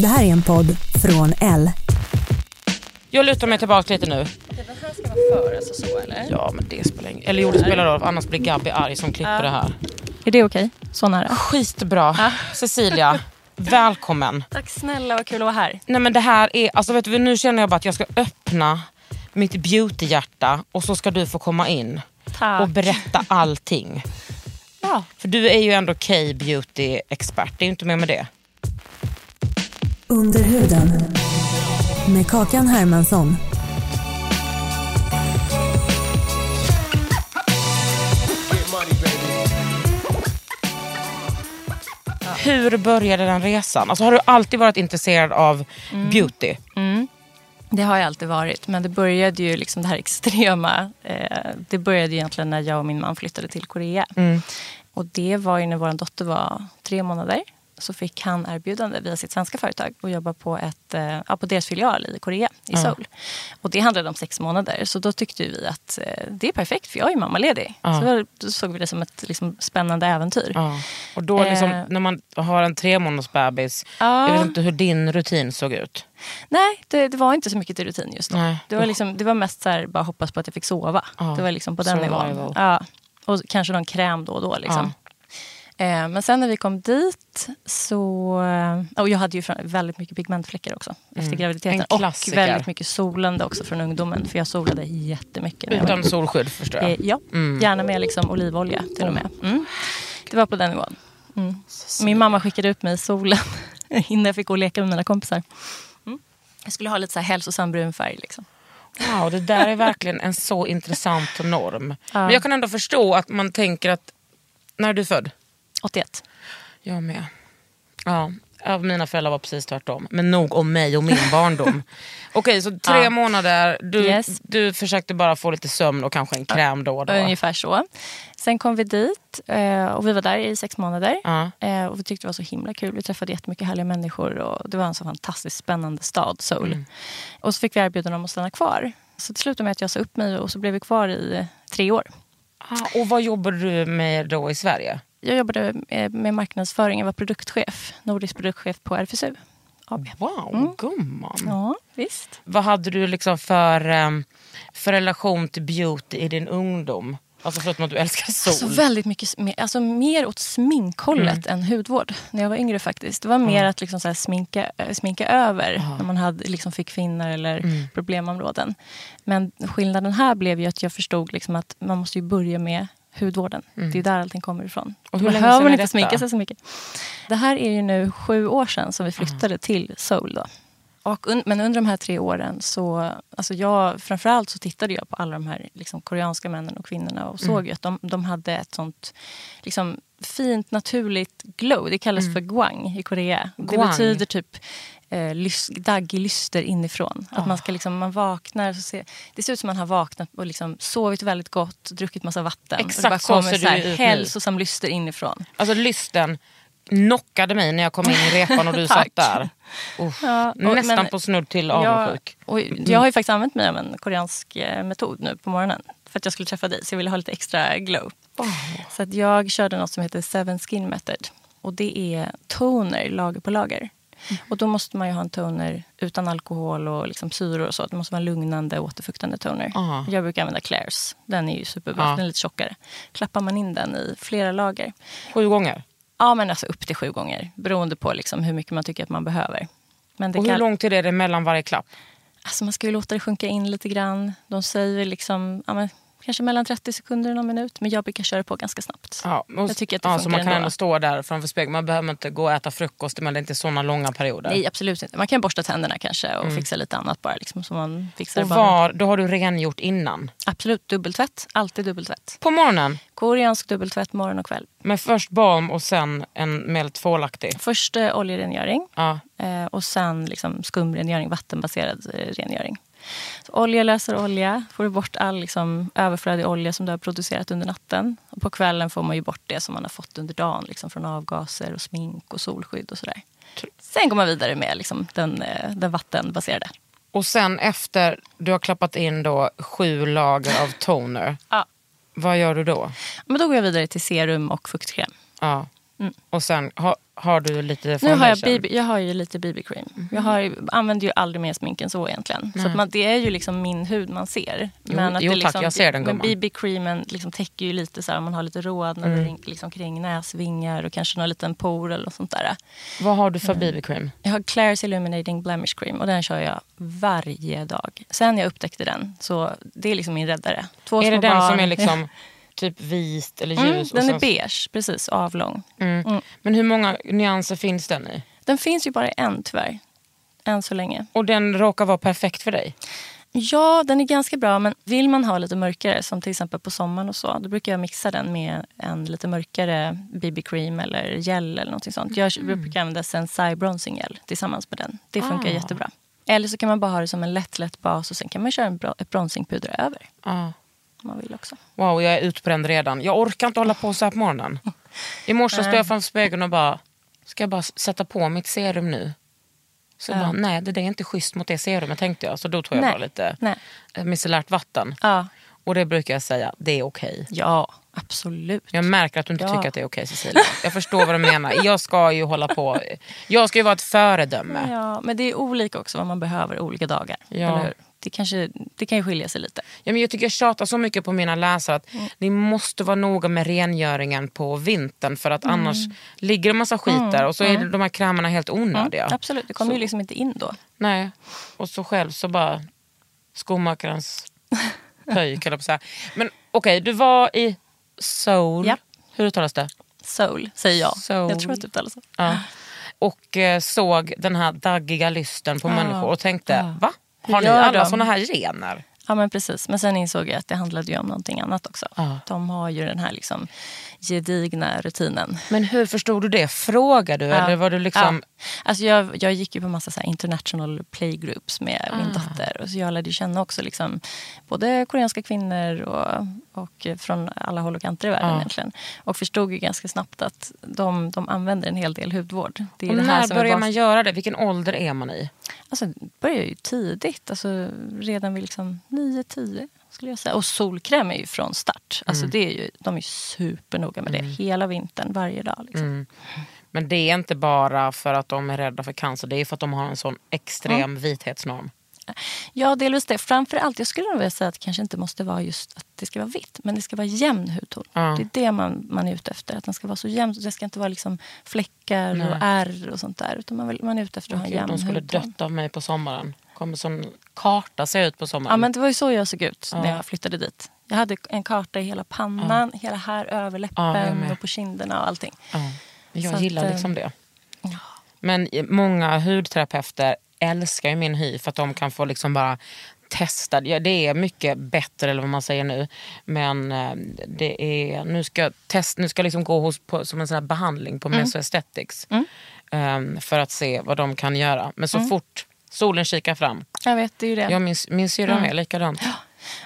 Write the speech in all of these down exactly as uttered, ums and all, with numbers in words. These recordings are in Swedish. Det här är en podd från Elle. Jag lutar mig tillbaka lite nu. Det här ska vara för, alltså så, eller? Ja, men det spelar ingen... Eller jo, det spelar roll, annars blir Gabby arg som klipper uh. det här. Är det okej? Så nära. Skitbra. Uh. Cecilia, välkommen. Tack snälla, vad kul att vara här. Nej, men det här är... Alltså, vet du, nu känner jag bara att jag ska öppna mitt beautyhjärta och så ska du få komma in. Tack. Och berätta allting. Ja. För du är ju ändå K-beauty-expert. Det är ju inte mer med det. Under huden med Kagan Hermansson. Hur började den resan? Alltså, har du alltid varit intresserad av mm. beauty? Mm. Det har jag alltid varit, men det började ju liksom det här extrema. Eh, det började egentligen när jag och min man flyttade till Korea. Mm. Och det var ju när vår dotter var tre månader. Så fick han erbjudande via sitt svenska företag och jobba på, ett, ja, på deras filial i Korea, i Seoul. Mm. Och det handlade om sex månader. Så då tyckte vi att det är perfekt, för jag är mammaledig. Mm. Så då såg vi det som ett liksom, spännande äventyr. Mm. Och då liksom, eh, när man har en tre månaders bebis, ja. Jag vet inte hur din rutin såg ut. Nej, det, det var inte så mycket till rutin just då. Det var, liksom, det var mest så här, bara hoppas på att jag fick sova. Mm. Det var liksom på den nivån. Ja. Och kanske någon kräm då och då liksom. Mm. Men sen när vi kom dit så... Och jag hade ju väldigt mycket pigmentfläckar också mm. efter graviditeten. Och väldigt mycket solande också från ungdomen. För jag solade jättemycket. Utan jag var... solskydd förstår jag. Ja, mm. gärna med liksom olivolja till och med. Mm. Det var på den nivån. Mm. Min mamma skickade upp mig i solen innan jag fick gå och leka med mina kompisar. Mm. Jag skulle ha lite så här hälsosam brun färg liksom. Wow, det där är verkligen en så intressant norm. Ja. Men jag kan ändå förstå att man tänker att... När är du född? åttioett. Jag med. Ja, mina föräldrar var precis tvärtom. Men nog om mig och min barndom. Okej, så tre ja. månader. Du, yes. du försökte bara få lite sömn och kanske en kräm då och då. Ungefär så. Sen kom vi dit och vi var där i sex månader. Ja. Och vi tyckte det var så himla kul. Vi träffade jättemycket härliga människor. Och det var en så fantastiskt spännande stad, Seoul. Mm. Och så fick vi erbjudande om att stanna kvar. Så till slut med att jag sa upp mig och så blev vi kvar i tre år. Ah, och vad jobbade du med då i Sverige? Jag jobbade med marknadsföring. Jag var produktchef, nordisk produktchef på R F S U A B. Wow, mm. gumman. Ja, visst. Vad hade du liksom för, för relation till beauty i din ungdom? Alltså förutom att du älskar sol. Alltså väldigt mycket mer, alltså mer åt sminkhållet mm. än hudvård. När jag var yngre faktiskt. Det var mer mm. att liksom så här sminka, sminka över Aha. när man hade, liksom fick finnar eller mm. problemområden. Men skillnaden här blev ju att jag förstod liksom att man måste ju börja med hudvården. Mm. Det är där allting kommer ifrån. Och hur länge man inte sminka sig så mycket. Det här är ju nu sju år sedan som vi flyttade mm. till Seoul då. Och un- men under de här tre åren så, alltså jag, framförallt så tittade jag på alla de här liksom, koreanska männen och kvinnorna och mm. såg ju att de, de hade ett sånt liksom, fint, naturligt glow. Det kallas mm. för gwang i Korea. Gwang. Det betyder typ eh, lys- daggig lyster inifrån. Oh. Att man ska liksom, man vaknar så ser, det ser ut som man har vaknat och liksom sovit väldigt gott, druckit massa vatten. Exakt, och det bara kommer så, så här, hälsosam lyster inifrån. Alltså lysten knockade mig när jag kom in i repan och du satt där. Uff, ja, och, nästan men, på snudd till avundsjuk. Jag, mm. jag har ju faktiskt använt mig av en koreansk metod nu på morgonen. För att jag skulle träffa dig, så jag ville ha lite extra glow. Oh. Så att jag körde något som heter Seven Skin Method. Och det är toner, lager på lager. Mm. Och då måste man ju ha en toner utan alkohol och liksom syror och så. Det måste vara en lugnande, återfuktande toner. Aha. Jag brukar använda Klairs. Den är ju superbra, ja. Den är lite tjockare. Klappar man in den i flera lager. Sju gånger? Ja, men alltså upp till sju gånger. Beroende på liksom hur mycket man tycker att man behöver. Men det och hur kan... lång tid är det mellan varje klapp? Alltså man ska ju låta det sjunka in lite grann. De säger liksom, ja, men kanske mellan trettio sekunder och någon minut. Men jag brukar köra på ganska snabbt. Ja, och, jag tycker att det ja, så man kan ändå, ändå stå där framför spegeln. Man behöver inte gå och äta frukost. Men det är inte sådana långa perioder. Nej, absolut inte. Man kan borsta tänderna kanske och mm. fixa lite annat bara. Liksom, så man fixar och var, då har du rengjort innan? Absolut, dubbeltvätt. Alltid dubbeltvätt. På morgonen? Koreansk dubbeltvätt morgon och kväll. Men först balm och sen en mer tvålaktig? Först eh, oljerengöring. Ja. Eh, och sen liksom, skumrengöring, vattenbaserad eh, rengöring. Så olja löser olja, får du bort all liksom, överflödig olja som du har producerat under natten. Och på kvällen får man ju bort det som man har fått under dagen liksom, från avgaser och smink och solskydd och sådär. Sen går man vidare med liksom, den, den vattenbaserade. Och sen efter du har klappat in då sju lager av toner, ja. Vad gör du då? Men då går jag vidare till serum och fuktkräm. Ja. Mm. Och sen har, har du lite foundation? Nu har jag, B B, jag har ju lite B B-cream. Mm. Jag har, använder ju aldrig mer sminken så egentligen. Mm. Så att man, det är ju liksom min hud man ser. Men jo, att jo det liksom, tack, jag ser den gumman. Men B B-creamen liksom täcker ju lite så här, man har lite rodnad mm. liksom kring näsvingar och kanske någon liten por eller sånt där. Vad har du för mm. B B-cream? Jag har Clarins Illuminating Blemish Cream och den kör jag varje dag. Sen jag upptäckte den, så det är liksom min räddare. Två är det den barn, som är liksom... typ vit eller ljus. Mm, den och sen... är beige, precis, avlång. Mm. Mm. Men hur många nyanser finns den i? Den finns ju bara en tyvärr. Än så länge. Och den råkar vara perfekt för dig? Ja, den är ganska bra. Men vill man ha lite mörkare, som till exempel på sommaren och så, då brukar jag mixa den med en lite mörkare B B-cream eller gel eller någonting sånt. Jag mm. brukar använda Sensai Bronzing Gel tillsammans med den. Det funkar ah. jättebra. Eller så kan man bara ha det som en lätt, lätt bas och sen kan man köra en bro- ett bronzingpuder över. Ja. Ah. Man vill också. Wow, jag är utbränd redan. Jag orkar inte hålla på så här på morgonen. I morse stod jag framför spegeln och bara, ska jag bara sätta på mitt serum nu? Så ja. Bara, nej, det, det är inte schysst mot det serumet, tänkte jag. Så då tog jag nej. bara lite nej. micellärt vatten. Ja. Och det brukar jag säga, det är okej. Ja, absolut. Jag märker att du inte ja. tycker att det är okej, Cecilia. Jag förstår vad du menar. Jag ska ju hålla på. Jag ska ju vara ett föredöme. Ja, men det är olika också vad man behöver olika dagar. Ja. Eller hur? Det, kanske, det kan ju skilja sig lite. Ja, men jag tycker jag tjatar så mycket på mina läsare att mm. ni måste vara noga med rengöringen på vintern för att mm. annars ligger en massa skit där mm. och så är mm. de här krämerna helt onödiga. Mm. Absolut, det kommer så. ju liksom inte in då. Nej, och så själv så bara skomakarens pöjk eller så här. Men okej, okay, du var i Seoul. Ja. Hur uttalas det? Seoul, säger jag. Seoul. Jag tror att det uttalas så. Ja. Och eh, såg den här daggiga lysten på ah. människor och tänkte, ah. va? Har ni alla sådana här gener? Ja, men precis. Men sen insåg jag att det handlade ju om någonting annat också. Ja. De har ju den här liksom gedigna rutinen. Men hur förstod du det? Frågade du? Ja. Eller var du liksom... Ja. Alltså jag, jag gick ju på massa så här international playgroups med ah. min dotter. Och så jag lärde känna också liksom både koreanska kvinnor och, och från alla håll och kanter i världen ah. egentligen. Och förstod ju ganska snabbt att de, de använder en hel del hudvård. Det är och det här när som börjar bas- man göra det? Vilken ålder är man i? Alltså det börjar ju tidigt. Alltså redan vid liksom nio tio skulle jag säga. Och solkräm är ju från start. Alltså mm. det är ju, de är ju supernoga med det. Mm. Hela vintern, varje dag liksom. Mm. Men det är inte bara för att de är rädda för cancer. Det är för att de har en sån extrem mm. vithetsnorm. Ja, delvis det. Framförallt, jag skulle nog vilja säga att det kanske inte måste vara just att det ska vara vitt. Men det ska vara jämn hudton. Mm. Det är det man, man är ute efter. Att den ska vara så jämn. Det ska inte vara liksom fläckar Nej. och ärr och sånt där. Utan man, man är ute efter att okay, ha jämn hudton. De skulle dött av mig på sommaren. Kommer som karta ser ut på sommaren. Ja, men det var ju så jag såg ut ja. när jag flyttade dit. Jag hade en karta i hela pannan, ja. hela här, över läppen ja, och på kinderna och allting. Ja. Jag så gillar att, liksom det. Ja. Men många hudterapeuter älskar ju min hy för att de kan få liksom bara testa. Ja, det är mycket bättre eller vad man säger nu. Men det är, nu ska jag testa, nu ska jag liksom gå hos, på, som en sån här behandling på mm. mesoesthetics. Mm. Um, för att se vad de kan göra. Men så mm. fort solen kikar fram. Jag vet, det är ju det. Jag minns, min syra mm. är likadant.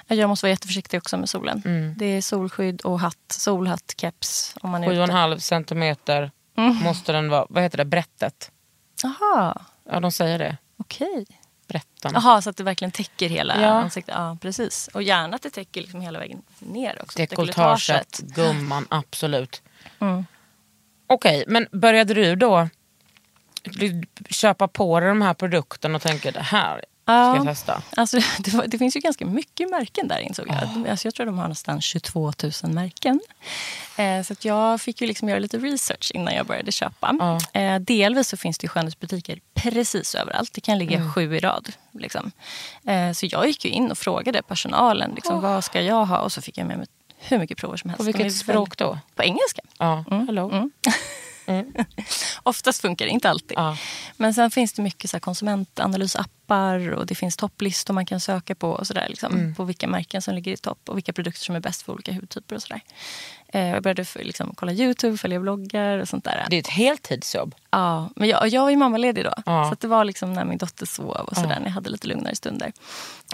Jag måste vara jätteförsiktig också med solen. Mm. Det är solskydd och hatt. Solhatt, keps. Om man är sju och en halv centimeter mm. måste den vara... Vad heter det? Brättet. Aha. Ja, de säger det. Okej. Brättan. Aha, så att det verkligen täcker hela ja. ansiktet. Ja, precis. Och gärna att det täcker liksom hela vägen ner också. Dekolletaget, gumman, absolut. Mm. Okej, men började du då... Du köpa på dig de här produkterna och tänker det här Ja, ska jag testa. Alltså, det, det finns ju ganska mycket märken där, insåg jag. Oh. Alltså, jag tror de har nästan tjugotvåtusen märken. Eh, så att jag fick ju liksom göra lite research innan jag började köpa. Oh. Eh, delvis så finns det ju skönhetsbutiker precis överallt. Det kan ligga mm. sju i rad. Liksom. Eh, så jag gick ju in och frågade personalen liksom, oh. vad ska jag ha? Och så fick jag med mig hur mycket prover som helst. På vilket språk då? På engelska. Ja, oh. mm. hello. Mm. Mm. Oftast funkar det, inte alltid. Ja. Men sen finns det mycket så här konsumentanalysappar och det finns topplistor man kan söka på och så där, liksom, mm. på vilka märken som ligger i topp och vilka produkter som är bäst för olika hudtyper och sådär. Eh, jag började liksom, kolla YouTube, följa bloggar och sånt där. Det är ett heltidsjobb. Ja, men jag, jag var ju mammaledig då. Ja. Så att det var liksom när min dotter sov och sådär, ja. när jag hade lite lugnare stunder.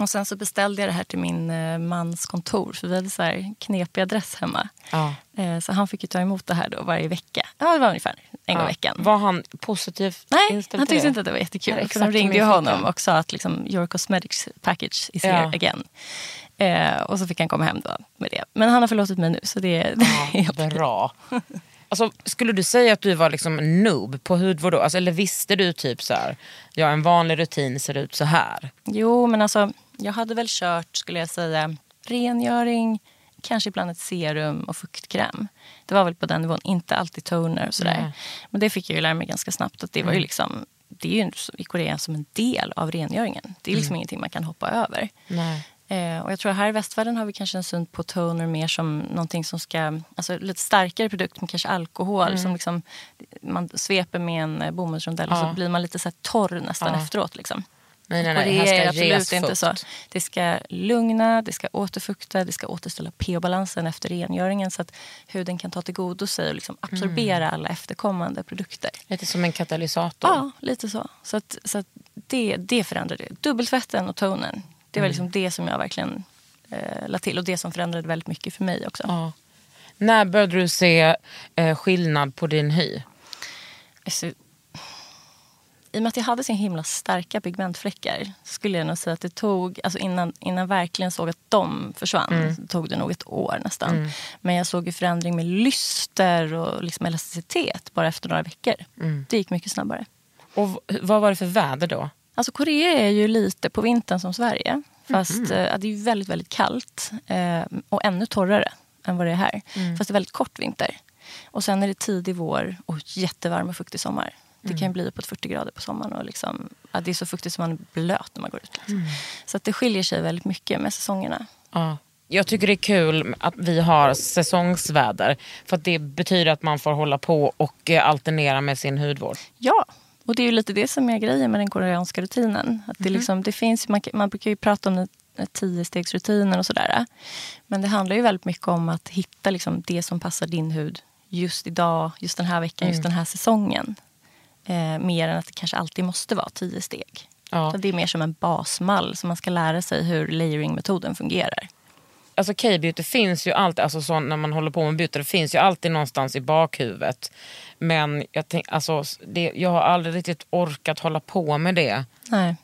Och sen så beställde jag det här till min eh, mans kontor, för vi hade så här knepig adress hemma. Ja. Så han fick ju ta emot det här då varje vecka. Ja, det var ungefär en gång i ja. veckan. Var han positivt inställd till det? Nej, han tyckte inte att det var jättekul. Nej, de ringde ju honom och sa att liksom, your cosmetics package is ja. here again. Eh, och så fick han komma hem då med det. Men han har förlåtit mig nu, så det är ja, bra. Alltså, skulle du säga att du var liksom noob på hudvård då? Alltså, eller visste du typ så här, ja, en vanlig rutin ser ut så här? Jo, men alltså, jag hade väl kört, skulle jag säga, rengöring, kanske ibland ett serum och fuktkräm. Det var väl på den nivån, inte alltid toner och sådär. Mm. Men det fick jag ju lära mig ganska snabbt, att det var ju liksom, det är ju i Korea som en del av rengöringen. Det är liksom mm. ingenting man kan hoppa över. Nej. Eh, och jag tror här i västvärlden har vi kanske en syn på toner mer som någonting som ska, alltså lite starkare produkt med kanske alkohol, mm. som liksom man sveper med en bomullsrondell ja. och så blir man lite så här torr nästan ja. efteråt liksom. Nej, nej, nej. Och det, det här ska är absolut inte så. Det ska lugna, det ska återfukta, det ska återställa pH-balansen efter rengöringen så att huden kan ta till godo sig och liksom absorbera mm. alla efterkommande produkter. Lite som en katalysator. Ja, lite så. Så, att, så att det, det förändrade. Dubbeltvätten och tonen, det var liksom mm. det som jag verkligen eh, lade till och det som förändrade väldigt mycket för mig också. Ja. När började du se eh, skillnad på din hy? Alltså, i och med att jag hade så himla starka pigmentfläckar skulle jag nog säga att det tog, alltså innan, innan verkligen såg att de försvann, mm. tog det nog ett år nästan. Mm. Men jag såg ju förändring med lyster och liksom elasticitet bara efter några veckor. Mm. Det gick mycket snabbare. Och v- vad var det för väder då? Alltså Korea är ju lite på vintern som Sverige. Fast mm. äh, det är ju väldigt, väldigt kallt. Äh, och ännu torrare än vad det är här. Mm. Fast det är väldigt kort vinter. Och sen är det tidig vår och jättevarm och fuktig sommar. Det kan bli på fyrtio grader på sommaren. Och liksom, ja, det är så fuktigt som man är blöt när man går ut. Liksom. Mm. Så att det skiljer sig väldigt mycket med säsongerna. Ja. Jag tycker det är kul att vi har säsongsväder. För att det betyder att man får hålla på och alternera med sin hudvård. Ja, och det är ju lite det som är grejen med den koreanska rutinen. Att det mm. liksom, det finns, man, man brukar ju prata om tiostegsrutinen och sådär. Men det handlar ju väldigt mycket om att hitta liksom det som passar din hud just idag, just den här veckan, mm. just den här säsongen. Eh, mer än att det kanske alltid måste vara tio steg. Ja. Så det är mer som en basmall som man ska lära sig hur layering-metoden fungerar. Alltså K-beauty finns ju alltid, alltså så när man håller på med beauty, det finns ju alltid någonstans i bakhuvudet. Men jag, tänk, alltså, det, jag har aldrig riktigt orkat hålla på med det. Nej.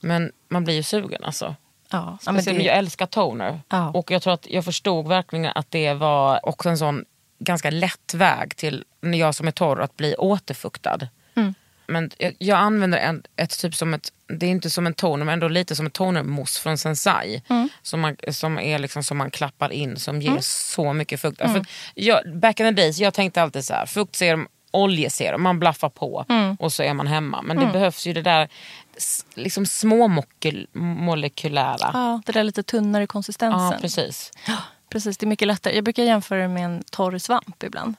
Men man blir ju sugen alltså. Ja, men det... Jag älskar toner. Ja. Och jag tror att jag förstod verkligen att det var också en sån ganska lätt väg till när jag som är torr att bli återfuktad. Mm. Men jag, jag använder en, ett typ som ett, det är inte som en toner men ändå lite som en tonermousse från Sensai mm. som, man, som är liksom som man klappar in som ger mm. så mycket fukt. Mm. För jag, back in the days, jag tänkte alltid så här, fuktserum, oljeserum, man blaffar på mm. och så är man hemma. Men det mm. behövs ju det där liksom småmolekylära. Ja, det där lite tunnare konsistensen. Ja, precis. Ja, precis, det är mycket lättare. Jag brukar jämföra det med en torr svamp ibland.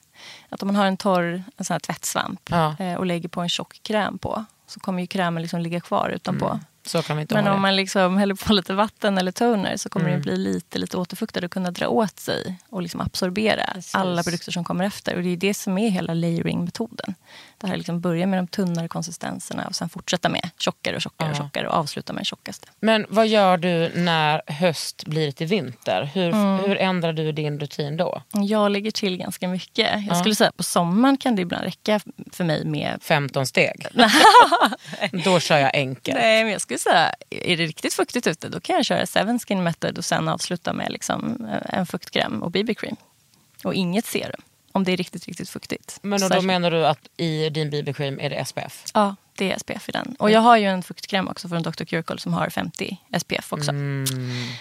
Att om man har en torr en sån här tvättsvamp ja. och lägger på en tjock kräm på så kommer ju krämen liksom ligga kvar utanpå. Mm. Så kan vi inte. Men om det. man liksom häller på lite vatten eller toner så kommer mm. det bli lite, lite återfuktad och kunna dra åt sig och liksom absorbera Precis. alla produkter som kommer efter. Och det är det som är hela layering-metoden. Det här liksom börjar med de tunnare konsistenserna och sen fortsätta med tjockare och tjockare ja. och tjockare och avsluta med den tjockaste. Men vad gör du när höst blir till vinter? Hur, mm. hur ändrar du din rutin då? Jag lägger till ganska mycket. Jag ja. skulle säga att på sommaren kan det ibland räcka för mig med... femton steg. Då kör jag enkelt. Nej, men jag skulle säga, är det riktigt fuktigt ute då kan jag köra seven skin method och sen avsluta med liksom en fuktkräm och B B-cream. Och inget serum. om det är riktigt, riktigt fuktigt. Men och då menar du att i din B B-cream är det S P F? Ja, det är S P F i den. Och jag har ju en fuktkräm också från doktor Ceuracle som har femtio S P F också. Mm.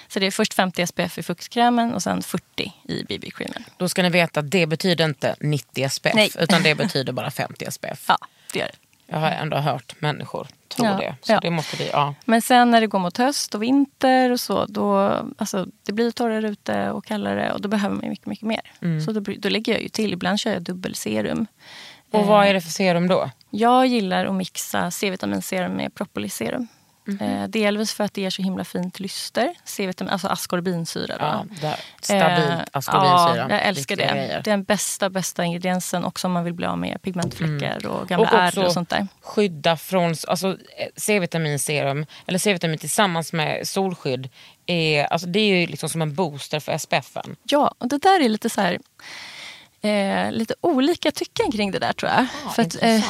Så det är först femtio S P F i fuktkrämen och sen fyrtio i B B-creamen. Då ska ni veta att det betyder inte nittio S P F. Nej. Utan det betyder bara femtio S P F. Ja, det gör det. Jag har ändå hört människor tro ja, det. Så ja. det måste bli, ja. Men sen när det går mot höst och vinter och så, då, alltså, det blir torrare ute och kallare och då behöver man mycket, mycket mer. Mm. Så då, då lägger jag ju till. Ibland kör jag dubbelserum. Och eh, vad är det för serum då? Jag gillar att mixa C-vitaminserum med propolisserum. Mm. Eh, delvis för att det är så himla fint lyster. C-vitamin, alltså askorbinsyra. Ja, där, stabilt eh, askorbinsyra. Ja, jag älskar det. Grejer. Det är den bästa, bästa ingrediensen också om man vill bli av med pigmentfläckar mm. och gamla ärr och sånt där. Och skydda från, alltså C-vitaminserum, eller C-vitamin tillsammans med solskydd, är, alltså det är ju liksom som en booster för S P F-en. Ja, och det där är lite så här... Eh, lite olika tycken kring det där tror jag. Ah, för att, eh,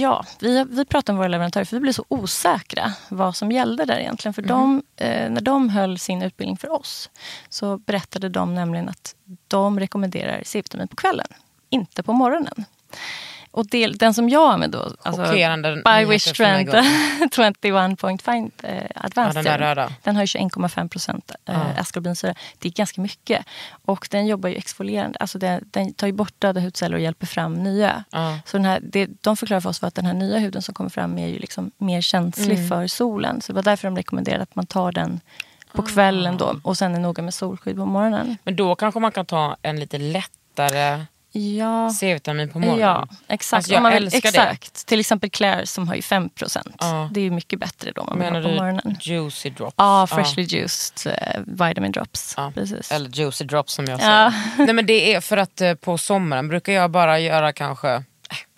ja, vi, vi pratar om våra leverantörer för vi blev så osäkra vad som gällde där egentligen. För mm. de, eh, när de höll sin utbildning för oss så berättade de nämligen att de rekommenderar C-vitamin på kvällen, inte på morgonen. Och del, den som jag använder då, alltså By Wishtrend tjugoett komma fem eh, Advanced, ja, den, den har ju tjugoen komma fem procent eh, askorbinsyra. Det är ganska mycket. Och den jobbar ju exfolierande. Alltså den, den tar ju bort döda hudceller och hjälper fram nya. Ja. Så den här, det, de förklarar för oss för att den här nya huden som kommer fram är ju liksom mer känslig mm. för solen. Så det var därför de rekommenderade att man tar den på kvällen då. Och sen är noga med solskydd på morgonen. Men då kanske man kan ta en lite lättare... Ja. C-vitamin på morgonen. Ja, exakt. Alltså, jag man vill, exakt. Det. Till exempel Klairs som har ju fem procent. Ja. Det är ju mycket bättre då man menar på morgonen. Juicy drops. Ja, freshly ja. juiced uh, vitamin drops. Ja. Precis. Eller juicy drops som jag säger. Ja. Nej, men det är för att uh, på sommaren brukar jag bara göra kanske äh,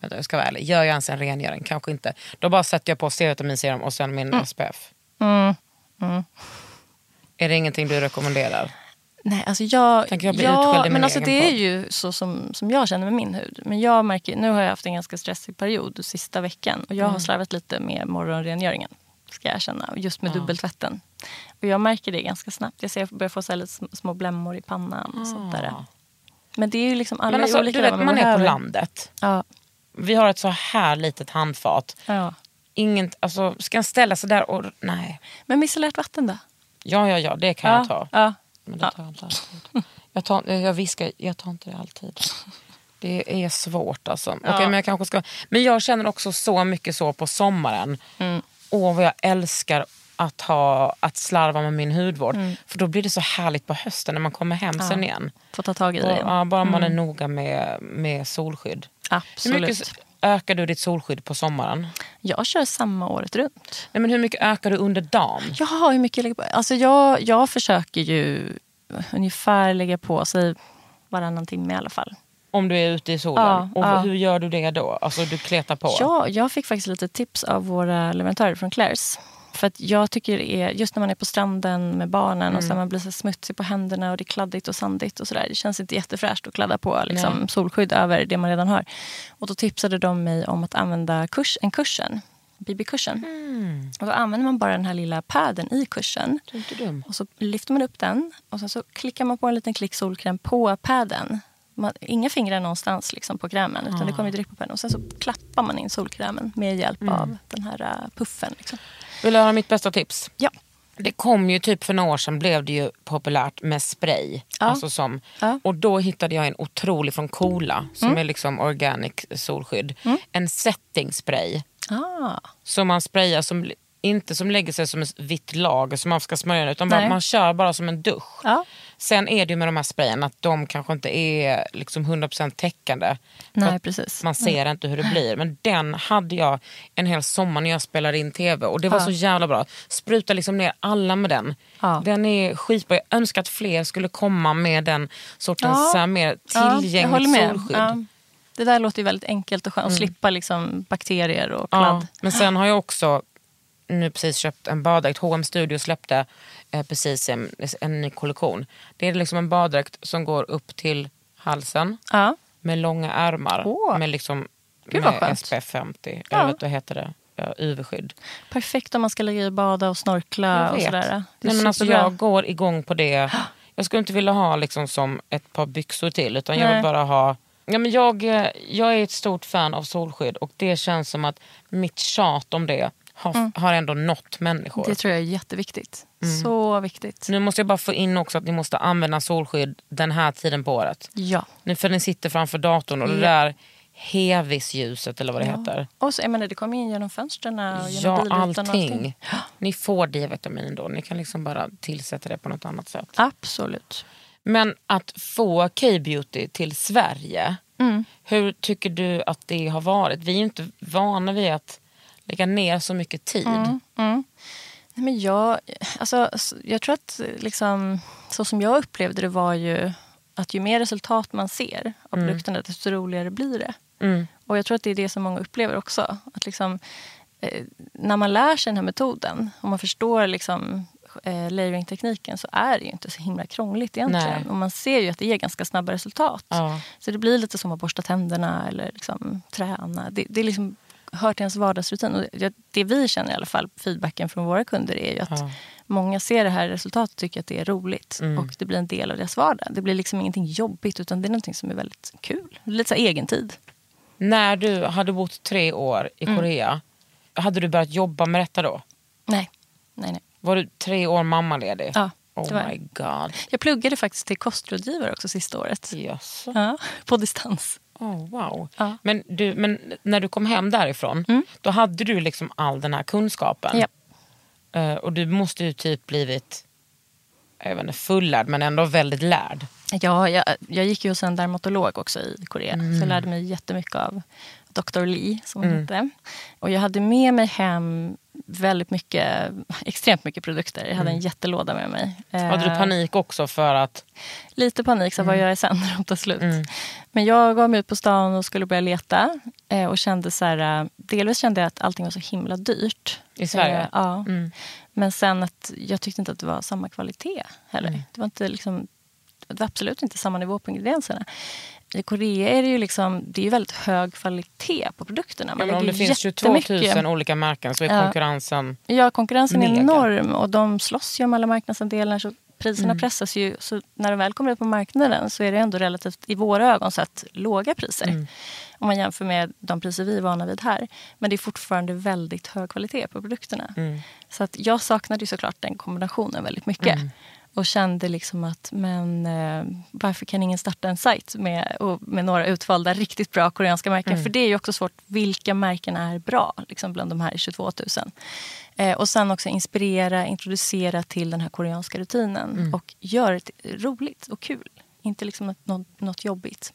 vänta, jag ska vara ärlig. Gör jag ens en rengöring? Kanske inte. Då bara sätter jag på C-vitaminserum och sen min mm. S P F. Mm. Mm. Är det ingenting du rekommenderar? Nej, alltså jag, jag, jag men alltså det är ju så som, som jag känner med min hud. Men jag märker, nu har jag haft en ganska stressig period sista veckan. Och jag mm. har slarvat lite med morgonrengöringen, ska jag känna. Just med ja. dubbeltvätten. Och jag märker det ganska snabbt. Jag ser att jag börjar få så här lite små blämmor i pannan och ja. sånt där. Men det är ju liksom alla men alltså, olika. Du vet, man, man är på landet. Ja. Vi har ett så här litet handfat. Ja. Inget, alltså, ska jag ställa sig där och, nej. Men micellärt vatten då? Ja, ja, ja, det kan ja. jag ta. Ja. Men det tar jag inte alltid. Jag, tar, jag viskar, jag tar inte det alltid. Det är svårt alltså. Ja. Okej, men, jag kanske ska, men jag känner också så mycket så på sommaren. Mm. Åh, vad jag älskar att, ha, att slarva med min hudvård. Mm. För då blir det så härligt på hösten när man kommer hem ja. sen igen. Får ta tag i det. Ja, bara man mm. är noga med, med solskydd. Absolut. Hur mycket ökar du ditt solskydd på sommaren? Jag kör samma året runt. Nej, men hur mycket ökar du under dagen? Ja, hur mycket jag lägger på? Alltså jag, jag försöker ju ungefär lägga på sig varannan timme i alla fall. Om du är ute i solen. Ja, och ja. hur gör du det då? Alltså du kletar på. Ja, jag fick faktiskt lite tips av våra leverantörer från Klairs. För att jag tycker det är, just när man är på stranden med barnen mm. och så man blir så smutsig på händerna och det är kladdigt och sandigt och sådär. Det känns inte jättefräscht att kladda på liksom, solskydd över det man redan har. Och då tipsade de mig om att använda kurs, en kursen, B B-kursen. Mm. Och då använder man bara den här lilla padden i kursen. Det är inte dum. Och så lyfter man upp den och sen så klickar man på en liten klick solkräm på padden. Man, inga fingrar någonstans liksom på krämen utan mm. det kommer direkt på pennan och sen så klappar man in solkrämen med hjälp mm. av den här uh, puffen liksom. Vill du höra mitt bästa tips? Ja. Det kom ju typ för några år sedan blev det ju populärt med spray. Ja. Alltså som, ja. Och då hittade jag en otrolig från Coola som mm. är liksom organic solskydd. Mm. En setting spray. Ah. Som man sprayar som, inte som lägger sig som ett vitt lager som man ska smörja utan bara, man kör bara som en dusch. Ja. Sen är det ju med de här sprayen att de kanske inte är liksom hundra procent täckande. Nej, precis. Man ser mm. inte hur det blir. Men den hade jag en hel sommar när jag spelade in tv. Och det var ja. så jävla bra. Spruta liksom ner alla med den. Ja. Den är skitbra. Jag önskar att fler skulle komma med den sortens ja. så här mer tillgängligt ja, solskydd. Ja. Det där låter ju väldigt enkelt och skönt. Mm. Och slippa liksom bakterier och kladd. Ja. Men sen har jag också... nu precis köpt en baddräkt. H och M Studio släppte eh, precis en, en ny kollektion. Det är liksom en baddräkt som går upp till halsen ja. med långa ärmar oh. med liksom med S P F femtio. Ja. Jag vet vad heter det? Ja, U V-skydd. Perfekt om man ska ligga i bada och snorkla och sådär. Nej, men alltså, jag går igång på det. Jag skulle inte vilja ha liksom som ett par byxor till utan jag vill bara ha Ja, men jag, jag är ett stort fan av solskydd och det känns som att mitt tjat om det har, mm. har ändå nått människor. Det tror jag är jätteviktigt. Mm. Så viktigt. Nu måste jag bara få in också att ni måste använda solskydd den här tiden på året. Ja. Nu för ni sitter framför datorn och ja. det där hevisljuset eller vad det ja. heter. Och så, jag menar, det kommer in genom fönstren och genom ja, bilen, allting. allting. Ni får D-vitamin då. Ni kan liksom bara tillsätta det på något annat sätt. Absolut. Men att få K-beauty till Sverige, mm. hur tycker du att det har varit? Vi är ju inte vana vid att lägga ner så mycket tid. Mm, mm. Nej, men jag, alltså, jag tror att liksom, så som jag upplevde det var ju att ju mer resultat man ser av produkterna, mm. desto roligare blir det. Mm. Och jag tror att det är det som många upplever också. Att liksom, eh, när man lär sig den här metoden och man förstår liksom Eh, layering-tekniken så är det ju inte så himla krångligt egentligen. Nej. Och man ser ju att det ger ganska snabba resultat. Ja. Så det blir lite som att borsta tänderna eller liksom träna. Det, det är liksom hör till ens vardagsrutin. Och det, det vi känner i alla fall, feedbacken från våra kunder är ju att ja. många ser det här resultatet och tycker att det är roligt. Mm. Och det blir en del av deras vardag. Det blir liksom ingenting jobbigt utan det är någonting som är väldigt kul. Lite så här egen tid. När du hade bott tre år i Korea, mm. hade du börjat jobba med detta då? Nej, nej, nej. Var du tre år mammaledig? Ja. Oh my god. Jag pluggade faktiskt till kostrådgivare också sista året. Yes. Ja, på distans. Oh, wow. Ja. Men, du, men när du kom hem därifrån, mm. då hade du liksom all den här kunskapen. Ja. Uh, och du måste ju typ blivit, jag vet inte, fullärd men ändå väldigt lärd. Ja, jag, jag gick ju hos en dermatolog också i Korea. Mm. Så jag lärde mig jättemycket av doktor Lee, som hon mm. hette. Och jag hade med mig hem väldigt mycket, extremt mycket produkter. Jag hade mm. en jättelåda med mig. Hade du panik också för att... Lite panik, så mm. vad gör jag sen när de tar slut? Mm. Men jag gav mig ut på stan och skulle börja leta. Och kände så här, delvis kände jag att allting var så himla dyrt. I Sverige? Ja. Mm. Men sen att jag tyckte inte att det var samma kvalitet heller. Mm. Det var inte liksom... Det var absolut inte samma nivå på ingredienserna. I Korea är det ju liksom, det är ju väldigt hög kvalitet på produkterna. Man ja, men om det finns tjugotvåtusen olika märken så är ja. konkurrensen Ja, konkurrensen mega. är enorm och de slåss ju om alla marknadsandelar så priserna mm. pressas ju. Så när de väl kommer ut på marknaden så är det ändå relativt, i våra ögon sett, låga priser. Mm. Om man jämför med de priser vi är vana vid här. Men det är fortfarande väldigt hög kvalitet på produkterna. Mm. Så att jag saknade ju såklart den kombinationen väldigt mycket. Mm. Och kände liksom att, men eh, varför kan ingen starta en sajt med, och, med några utvalda riktigt bra koreanska märken? Mm. För det är ju också svårt, vilka märken är bra liksom bland de här tjugotvåtusen. Eh, och sen också inspirera, introducera till den här koreanska rutinen. Mm. Och göra det roligt och kul, inte liksom något, något jobbigt.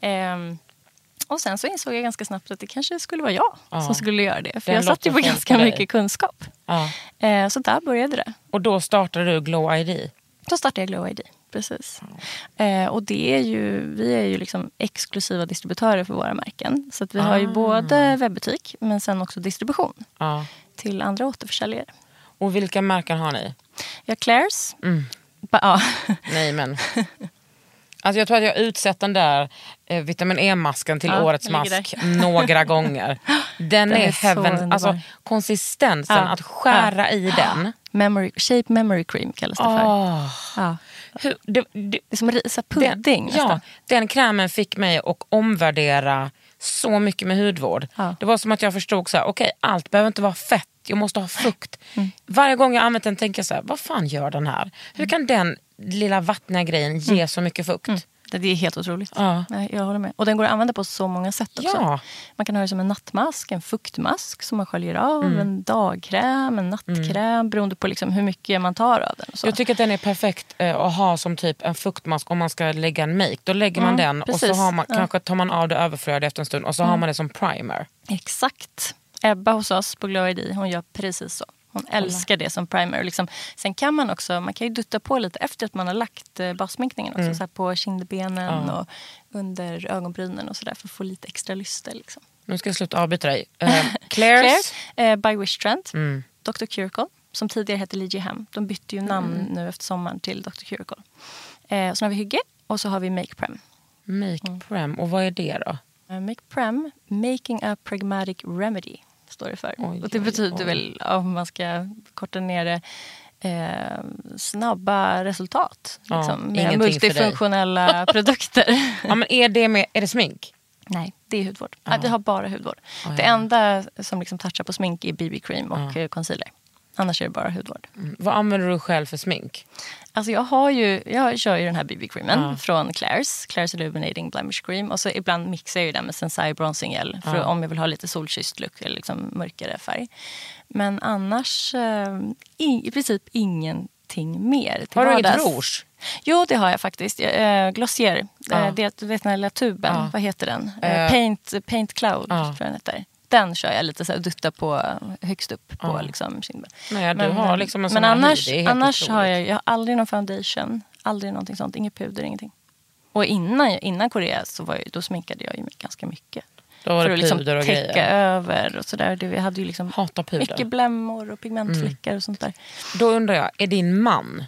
Eh, och sen så insåg jag ganska snabbt att det kanske skulle vara jag ja. som skulle göra det. För den jag satt ju på ganska mycket dig. kunskap. Ja. Eh, så där började det. Och då startade du Glow I D? Då startade jag Glow I D, precis. Ja. Eh, och det är ju, vi är ju liksom exklusiva distributörer för våra märken. Så att vi ah. har ju både webbutik men sen också distribution ja. till andra återförsäljare. Och vilka märken har ni? Ja, Klairs. Mm. Ba- ja. Nej men... Alltså jag tror att jag utsett den där eh, vitamin E-masken till ja, årets mask några gånger. Den, den är, är heaven. Alltså konsistensen, ja, att skära ja. i den. Memory, shape memory cream kallas det för. Oh. Ja. Hur, det, det, det är som risa pudding. Den, ja, den krämen fick mig att omvärdera så mycket med hudvård. Ja. Det var som att jag förstod så här, okej, okay, allt behöver inte vara fett. Jag måste ha fukt. Mm. Varje gång jag använt den tänker jag så här, vad fan gör den här? Hur kan den lilla vattniga grejen ger mm. så mycket fukt. Mm. Det är helt otroligt. Ja. Jag håller med. Och den går att använda på så många sätt också. Ja. Man kan ha det som en nattmask, en fuktmask som man sköljer av, mm. en dagkräm, en nattkräm, mm. beroende på liksom hur mycket man tar av den. Och så. Jag tycker att den är perfekt eh, att ha som typ en fuktmask om man ska lägga en make. Då lägger man mm, den precis. och så har man, mm. kanske tar man av det överflödet efter en stund och så mm. har man det som primer. Exakt. Ebba hos oss på Glow I D, hon gör precis så. Hon älskar det som primer. Liksom. Sen kan man också, man kan ju dutta på lite efter att man har lagt bassminkningen också. Mm. Så här på kindbenen ja. och under ögonbrynen och sådär. För att få lite extra lyster liksom. Nu ska jag sluta avbyta dig. Uh, Klairs. uh, By Wishtrend. Mm. doktor Ceuracle. Som tidigare hette H and M. De bytte ju namn mm. nu efter sommaren till doktor Ceuracle. Uh, sen har vi hygge. Och så har vi Make Prem. Make mm. Prem. Och vad är det då? Uh, Make Prem. Making a Pragmatic Remedy. Står det för. Oj, och det betyder oj, oj. väl, om man ska korta ner det, eh, snabba resultat. Liksom, ja, med multifunktionella produkter. Ja, men är det, med, är det smink? Nej, det är hudvård. Ja. Nej, vi har bara hudvård. Oh, ja. Det enda som liksom touchar på smink är B B-cream och ja. concealer. Annars är det bara hudvård. Mm. Vad använder du själv för smink? Alltså jag har ju, jag kör ju den här B B-creamen ah. från Klairs. Clarins Illuminating Blemish Cream. Och så ibland mixar jag ju den med Sensai Bronzing Gel. För ah. om jag vill ha lite solkysst look eller liksom mörkare färg. Men annars eh, i, i princip ingenting mer. Till har vardags. Du inget rouge? Jo, det har jag faktiskt. Eh, Glossier. Ah. Eh, det, du vet den här lilla tuben. Ah. Vad heter den? Eh. Paint, paint Cloud ah. tror jag den heter. Den kör jag lite så här, dutta på högst upp på ja. liksom kindben. Nej, men, har liksom en men annars, annars har jag, jag har aldrig någon foundation, aldrig någonting sånt, inget puder, ingenting. Och innan, innan Korea så var jag, då sminkade jag ju mig ganska mycket. Då var det för att liksom puder och täcka grejer. Över och sådär. Jag hade ju liksom mycket blämmor och pigmentfläckar mm. och sånt där. Då undrar jag, är din man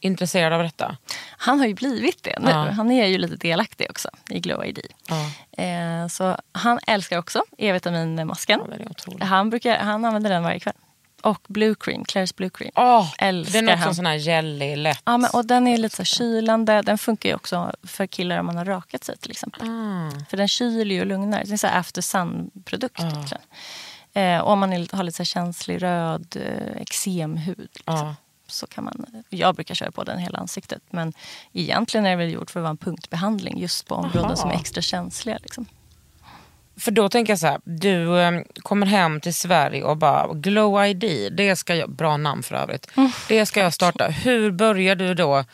intresserad av detta? Han har ju blivit det nu. Ja. Han är ju lite delaktig också i Glow I D. Ja. Eh, så han älskar också E-vitaminmasken. Ja, han, brukar, han använder den varje kväll. Och blue cream, Klairs blue cream. Oh, älskar den är också han. En sån här jelly lätt. Ja, men, och den är lite så här kylande. Den funkar ju också för killar om man har rakat sig till exempel. Mm. För den kyler ju och lugnar. Det är en sån här after sun-produkt. Ja. Eh, och om man är, har lite så här känslig röd eh, eksemhud liksom. Ja. Så kan man, jag brukar köra på den hela ansiktet. Men egentligen är det väl gjort för att vara en punktbehandling just på områden Aha. som är extra känsliga. Liksom. För då tänker jag så här, du eh, kommer hem till Sverige och bara Glow I D, det ska jag, bra namn för övrigt. Mm. Det ska jag starta. Hur börjar du då?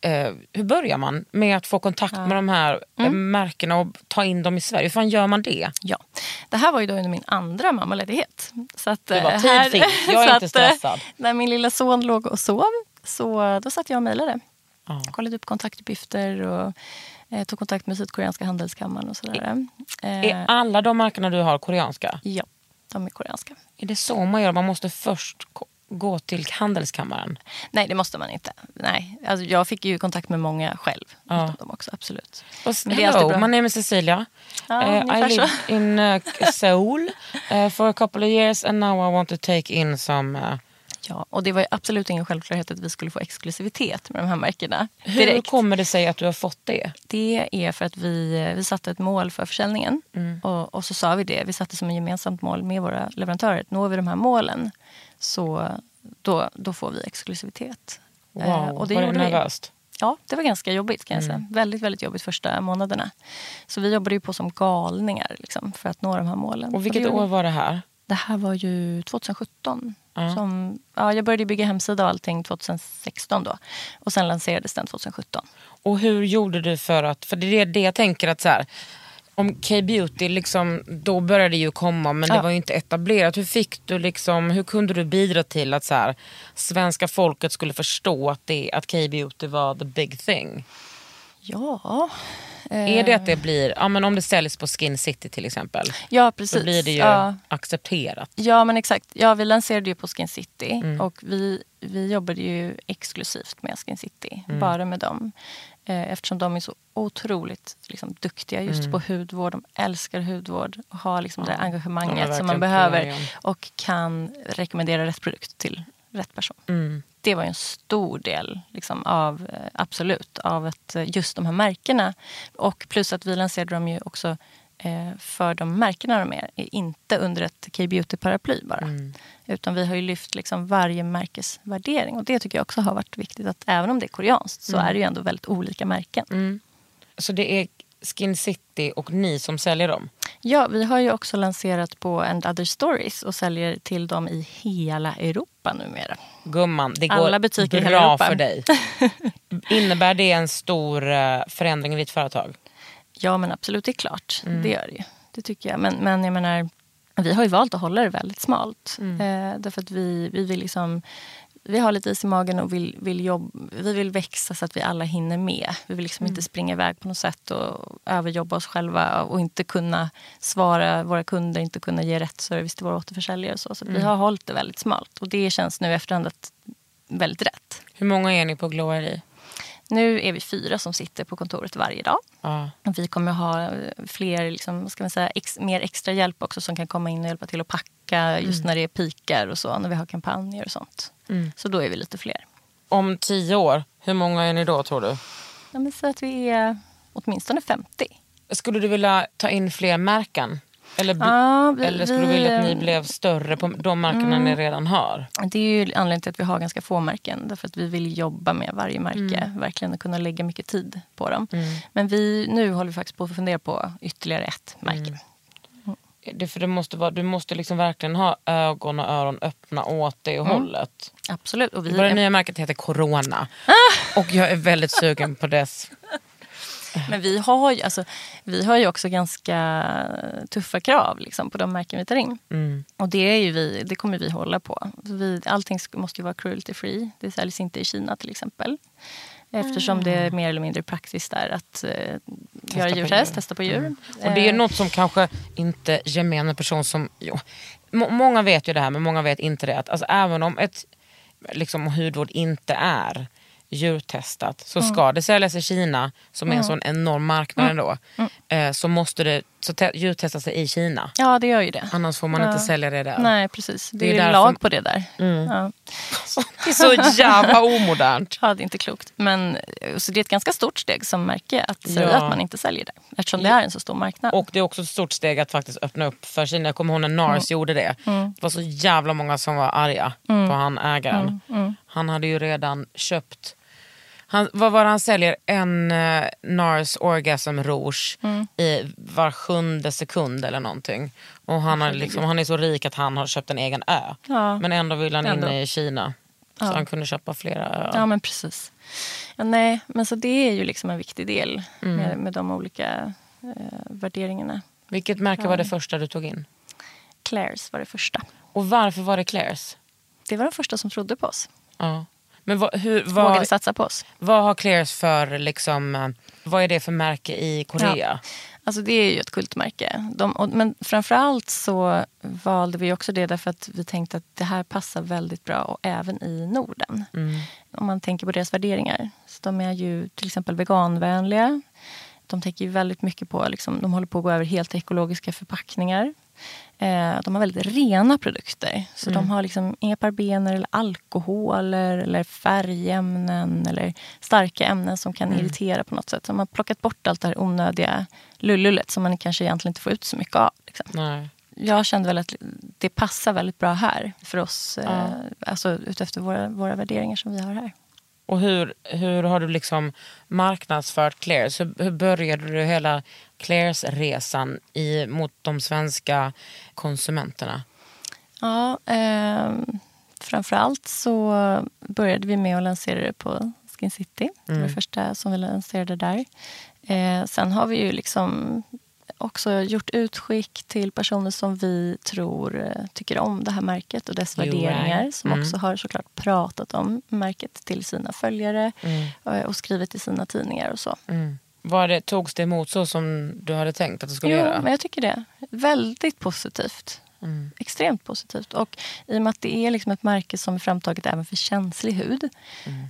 Eh, hur börjar man med att få kontakt ja. Med de här mm. märkena och ta in dem i Sverige? Hur fan gör man det? Ja, det här var ju då under min andra mammaledighet. Så att, det var tid här, finns, jag är så inte stressad. Att, när min lilla son låg och sov, så då satt jag och mejlade. Ja. Kollade upp kontaktuppgifter och eh, tog kontakt med Sydkoreanska handelskammaren och sådär. Är, är alla de märkena du har koreanska? Ja, de är koreanska. Är det så man gör? Man måste först... gå till handelskammaren? Nej, det måste man inte. Nej, alltså jag fick ju kontakt med många själv. Ja. Dem också, absolut. Och, men det är hello, my name is Cecilia. Ja, uh, I live in uh, Seoul uh, for a couple of years and now I want to take in some... Uh... Ja, och det var ju absolut ingen självklarhet att vi skulle få exklusivitet med de här märkena. Hur direkt. Kommer det sig att du har fått det? Det är för att vi, vi satte ett mål för försäljningen. Mm. Och, och så sa vi det. Vi satte som ett gemensamt mål med våra leverantörer. Når vi de här målen så då, då får vi exklusivitet. Wow, eh, och det var det nervöst? Ja, det var ganska jobbigt kan jag säga. Mm. Väldigt, väldigt jobbigt första månaderna. Så vi jobbade ju på som galningar liksom, för att nå de här målen. Och vilket och år var det här? Det här var ju tjugosjutton. Mm. Som, ja, jag började bygga hemsida och allting tjugosexton då. Och sen lanserades den tjugosjutton. Och hur gjorde du för att... För det är det jag tänker att så här... Om K-beauty, liksom, då började det ju komma, men det ja. Var ju inte etablerat. Hur fick du liksom, hur kunde du bidra till att så här, svenska folket skulle förstå att, det, att K-beauty var the big thing? Ja. Är det att det blir, ja men om det säljs på Skin City till exempel. Ja, precis. Då blir det ju ja. Accepterat. Ja, men exakt. Ja, vi lanserade ju på Skin City mm. och vi, vi jobbade ju exklusivt med Skin City. Mm. Bara med dem. Eftersom de är så otroligt liksom, duktiga just mm. på hudvård. De älskar hudvård och har liksom, ja. Det engagemanget de som man behöver. Premium. Och kan rekommendera rätt produkt till rätt person. Mm. Det var ju en stor del liksom, av, absolut, av att just de här märkena. Och plus att vi lanserade dem ju också eh, för de märkena de är. Inte under ett K-beauty-paraply bara. Mm. Utan vi har ju lyft liksom, varje märkesvärdering. Och det tycker jag också har varit viktigt. Att även om det är koreanskt så mm. är det ju ändå väldigt olika märken. Mm. Så det är Skin City och ni som säljer dem? Ja, vi har ju också lanserat på And Other Stories och säljer till dem i hela Europa numera. Gumman, det går alla butiker bra i hela Europa. För dig. Innebär det en stor förändring i ditt företag? Ja, men absolut, det är klart. Mm. Det gör det ju. Det tycker jag. Men, men jag menar, vi har ju valt att hålla det väldigt smalt. Mm. Eh, därför att vi, vi vill liksom... Vi har lite is i magen och vill, vill jobba, vi vill växa så att vi alla hinner med. Vi vill liksom mm. inte springa iväg på något sätt och överjobba oss själva och inte kunna svara våra kunder, inte kunna ge rätt service till våra återförsäljare och så. Så mm. vi har hållit det väldigt smalt och det känns nu efterhand väldigt rätt. Hur många är ni på Glow I D? Nu är vi fyra som sitter på kontoret varje dag. Ah. Vi kommer ha fler, liksom, ska man säga, ex, mer extra hjälp också som kan komma in och hjälpa till att packa just mm. när det är pikar och så, när vi har kampanjer och sånt. Mm. Så då är vi lite fler. Om tio år, hur många är ni då, tror du? Ja, men så att vi är åtminstone femtio. Skulle du vilja ta in fler märken? Eller, ah, vi, eller skulle du vilja att ni blev större på de markerna mm, ni redan har? Det är ju anledningen till att vi har ganska få märken. Därför att vi vill jobba med varje märke. Mm. Verkligen, och kunna lägga mycket tid på dem. Mm. Men vi, nu håller vi faktiskt på att fundera på ytterligare ett märke. Mm. Mm. Det, för det måste vara, du måste liksom verkligen ha ögon och öron öppna åt det mm. hållet. Absolut. Och vi, våra nya märket heter Corona. Ah! Och jag är väldigt sugen på dess... Men vi har ju, alltså, vi har ju också ganska tuffa krav liksom, på de märken vi tar in. Mm. Och det, är ju vi, det kommer vi hålla på. Vi, allting måste ju vara cruelty free. Det säljs inte i Kina till exempel. Eftersom mm. det är mer eller mindre praktiskt där att eh, göra djurtest, djur. testa på djur. Mm. Och det är något som kanske inte gemene person som... Jo, må, många vet ju det här, men många vet inte det. Att, alltså, även om ett liksom, hudvård inte är... djurtestat, så ska mm. det säljas i Kina som mm. är en sån enorm marknad mm. ändå, mm. så måste det så te- djurtesta sig i Kina. Ja, det gör ju det. Annars får man ja. inte sälja det där. Nej, precis. Det, det är ju lag som... på det där. Mm. Ja. Det är så jävla omodernt. Ja, det är inte klokt. Men, så det är ett ganska stort steg som märke att säga ja. att man inte säljer det. Eftersom ja. det är en så stor marknad. Och det är också ett stort steg att faktiskt öppna upp för Kina. Jag kommer ihåg när Nars mm. gjorde det. Mm. Det var så jävla många som var arga mm. på han ägaren. Mm. Mm. Han hade ju redan köpt... Han, vad var han säljer? En eh, Nars Orgasm Rouge mm. i var sjunde sekund eller någonting. Och han, har liksom, han är så rik att han har köpt en egen ö. Ja. Men ändå vill han ändå. in i Kina. Så ja. han kunde köpa flera öar. Ja, men precis. Ja, nej, men så det är ju liksom en viktig del mm. med, med de olika eh, värderingarna. Vilket märke ja. var det första du tog in? Klairs var det första. Och varför var det Klairs? Det var de första som trodde på oss. Ja. Men vad, hur, vad, vågade satsa på oss. Vad har Klairs för liksom, vad är det för märke i Korea? Ja. Alltså det är ju ett kultmärke. De, och, men framförallt så valde vi också det därför att vi tänkte att det här passar väldigt bra och även i Norden. Mm. Om man tänker på deras värderingar. Så de är ju till exempel veganvänliga. De tänker ju väldigt mycket på, liksom, de håller på att gå över helt ekologiska förpackningar. Eh, de har väldigt rena produkter. Så mm. de har liksom inga parbener eller alkoholer eller färgämnen eller starka ämnen som kan mm. irritera på något sätt. Så de har plockat bort allt det här onödiga lullulet som man kanske egentligen inte får ut så mycket av. Liksom. Nej. Jag kände väl att det passar väldigt bra här för oss. Eh, ja. Alltså utefter våra, våra värderingar som vi har här. Och hur, hur har du liksom marknadsfört Klairs? Hur, hur började du hela Klairs-resan i, mot de svenska konsumenterna? Ja, eh, framförallt så började vi med att lansera det på Skin City. Det var mm. det första som vi lanserade där. Eh, sen har vi ju liksom också gjort utskick till personer som vi tror tycker om det här märket och dess jo, värderingar. Nej. Som mm. också har såklart pratat om märket till sina följare mm. och skrivit i sina tidningar och så. Mm. Var det, togs det emot så som du hade tänkt att du skulle jo, göra? Jo, men jag tycker det. Väldigt positivt. Mm. Extremt positivt. Och i och med att det är liksom ett märke som är framtaget även för känslig hud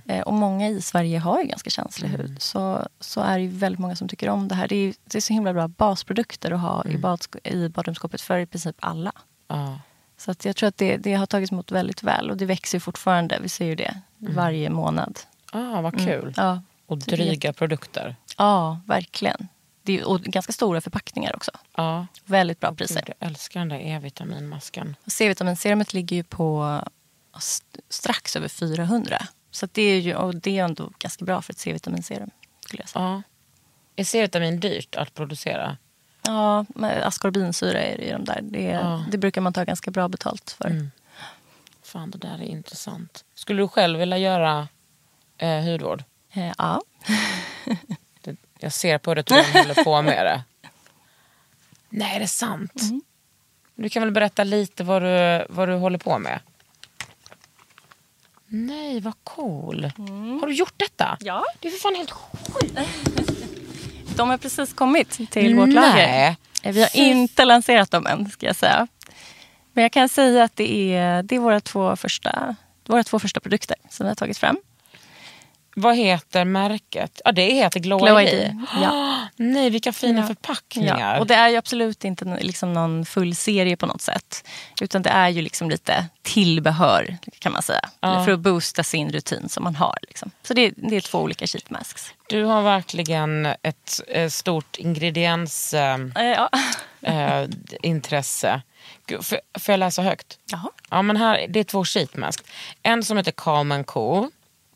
mm. och många i Sverige har ju ganska känslig mm. hud så, så är det ju väldigt många som tycker om det här. Det är, det är så himla bra basprodukter att ha mm. i, bad, i badrumsskåpet för i princip alla. Ah. Så att jag tror att det, det har tagits emot väldigt väl och det växer ju fortfarande. Vi ser ju det mm. varje månad. Ah, vad kul. Mm. Ja. Och dryga produkter. Ja, verkligen. Det är, och ganska stora förpackningar också. Ja. Väldigt bra priser. Jag älskar den där E-vitaminmasken. C-vitaminserumet ligger ju på strax över fyrahundra. Så det är ju och det är ändå ganska bra för ett C-vitaminserum, skulle jag säga. Ja. Är C-vitamin dyrt att producera? Ja, askorbinsyra är det i de där. Det, ja. det brukar man ta ganska bra betalt för. Mm. Fan, det där är intressant. Skulle du själv vilja göra eh, hudvård? Eh, ja. Jag ser på det att hon håller på med det. Nej, är det sant? Mm. Du kan väl berätta lite vad du, vad du håller på med? Nej, vad cool. Mm. Har du gjort detta? Ja. Det är för fan helt sjukt. De har precis kommit till vårt Nej. lager. Vi har inte lanserat dem än, ska jag säga. Men jag kan säga att det är, det är våra, två första, våra två första produkter som vi har tagit fram. Vad heter märket? Ja, det heter Glow, Glow I D. I D. Ja. Oh, nej, vilka fina ja. förpackningar. Ja. Och det är ju absolut inte liksom någon full serie på något sätt. Utan det är ju liksom lite tillbehör, kan man säga. Ja. För att boosta sin rutin som man har. Liksom. Så det, det är två olika sheet masks. Du har verkligen ett eh, stort ingrediens eh, ja. eh, intresse. Gud, för, för jag läsa högt? Jaha. Ja, men här, det är två sheet masks. En som heter Calm and Cool.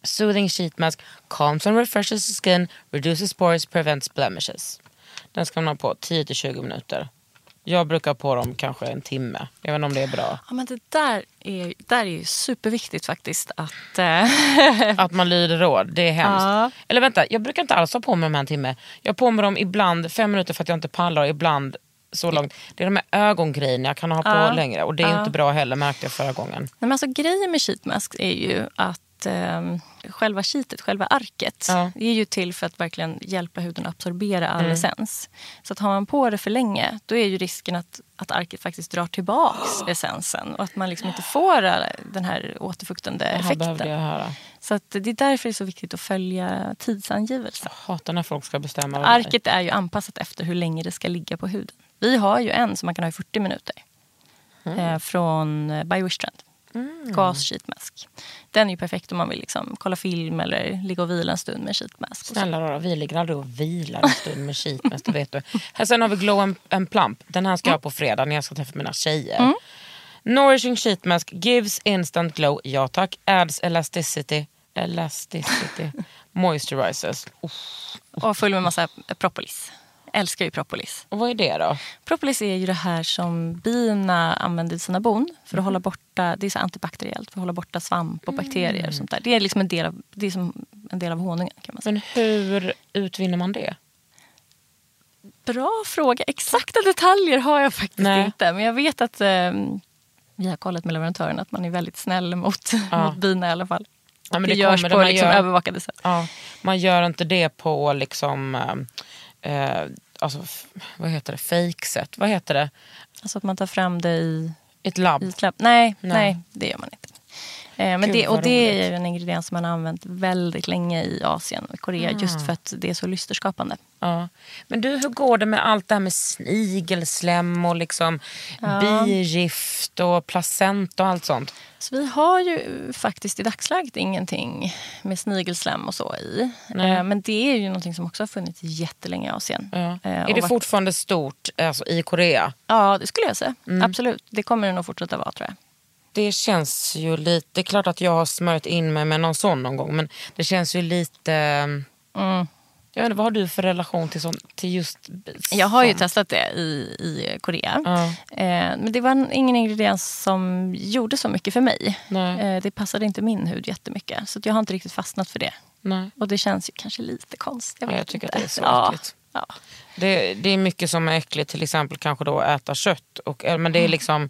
Soothing sheet mask calms and refreshes the skin, reduces pores, prevents blemishes. Den ska man ha på tio till tjugo minuter. Jag brukar på dem kanske en timme, även om det är bra. Ja, men det där är, där är ju superviktigt faktiskt. Att, eh... att man lyder råd, det är hemskt. Ja. Eller vänta, jag brukar inte alls ha på mig dem en timme. Jag har på mig dem ibland fem minuter för att jag inte pallar, ibland så långt. Det är de här ögongrejerna jag kan ha på ja. längre. Och det är ja. inte bra heller, märkte jag förra gången. Nej, men alltså, grejen med sheet mask är ju att själva sheetet, själva arket ja. är ju till för att verkligen hjälpa huden att absorbera all mm. essens. Så att har man på det för länge, då är ju risken att, att arket faktiskt drar tillbaks oh. essensen och att man liksom inte får den här återfuktande det här effekten. Behövde jag höra. Så att det är därför det är så viktigt att följa tidsangivelsen. Jag hatar när folk ska bestämma. Arket är ju anpassat efter hur länge det ska ligga på huden. Vi har ju en som man kan ha i fyrtio minuter mm. eh, från By Wishtrend. Mm. Gas sheetmask. Den är ju perfekt om man vill liksom kolla film eller ligga och vila en stund med sheetmask. Snälla då, vi ligger aldrig och vilar en stund med sheetmask, det vet du. Här sen har vi Glow and, and Plump. Den här ska jag ha på fredag när jag ska träffa mina tjejer. Mm. Nourishing sheetmask gives instant glow. Ja tack. Adds elasticity. Elasticity. Moisturizers. Oh. Och full med massa propolis. Älskar ju propolis. Och vad är det då? Propolis är ju det här som bina använder i sina bon för att hålla borta, det är så antibakteriellt, för att hålla borta svamp och bakterier mm. och sånt där. Det är liksom en del av, det är som en del av honungen, kan man säga. Men hur utvinner man det? Bra fråga. Exakta detaljer har jag faktiskt Nej. inte, men jag vet att eh, vi har kollat med leverantören att man är väldigt snäll mot, ja. mot bina i alla fall. Ja, men det, det görs kommer, på liksom, gör, övervakade sätt. Ja, man gör inte det på liksom eh, Eh, alltså, vad heter det? Fake-set. Vad heter det? Alltså att man tar fram det i ett labb. I ett labb. Nej, nej, nej, det gör man inte. Eh, men Gud, det, och det är ju en ingrediens som man har använt väldigt länge i Asien och Korea. Mm. Just för att det är så lysterskapande. Ja. Men du, hur går det med allt det här med snigelslem och liksom ja. bigift och placenta och allt sånt? Så vi har ju faktiskt i dagsläget ingenting med snigelslem och så i. Nej. Men det är ju någonting som också har funnits jättelänge i Asien. Ja. Är det fortfarande stort alltså, i Korea? Ja, det skulle jag säga. Mm. Absolut. Det kommer det nog fortsätta vara, tror jag. Det känns ju lite... Det är klart att jag har smörjt in mig med någon sån någon gång. Men det känns ju lite... Mm. Jag vet inte, vad har du för relation till, sån, till just sån? Jag har ju testat det i, i Korea. Ja. Eh, men det var ingen ingrediens som gjorde så mycket för mig. Eh, det passade inte min hud jättemycket. Så att jag har inte riktigt fastnat för det. Nej. Och det känns ju kanske lite konstigt. Jag, ja, jag tycker inte. Att det är så ja. äckligt. Ja. Det, det är mycket som är äckligt. Till exempel kanske då äta kött. Och, men det är liksom...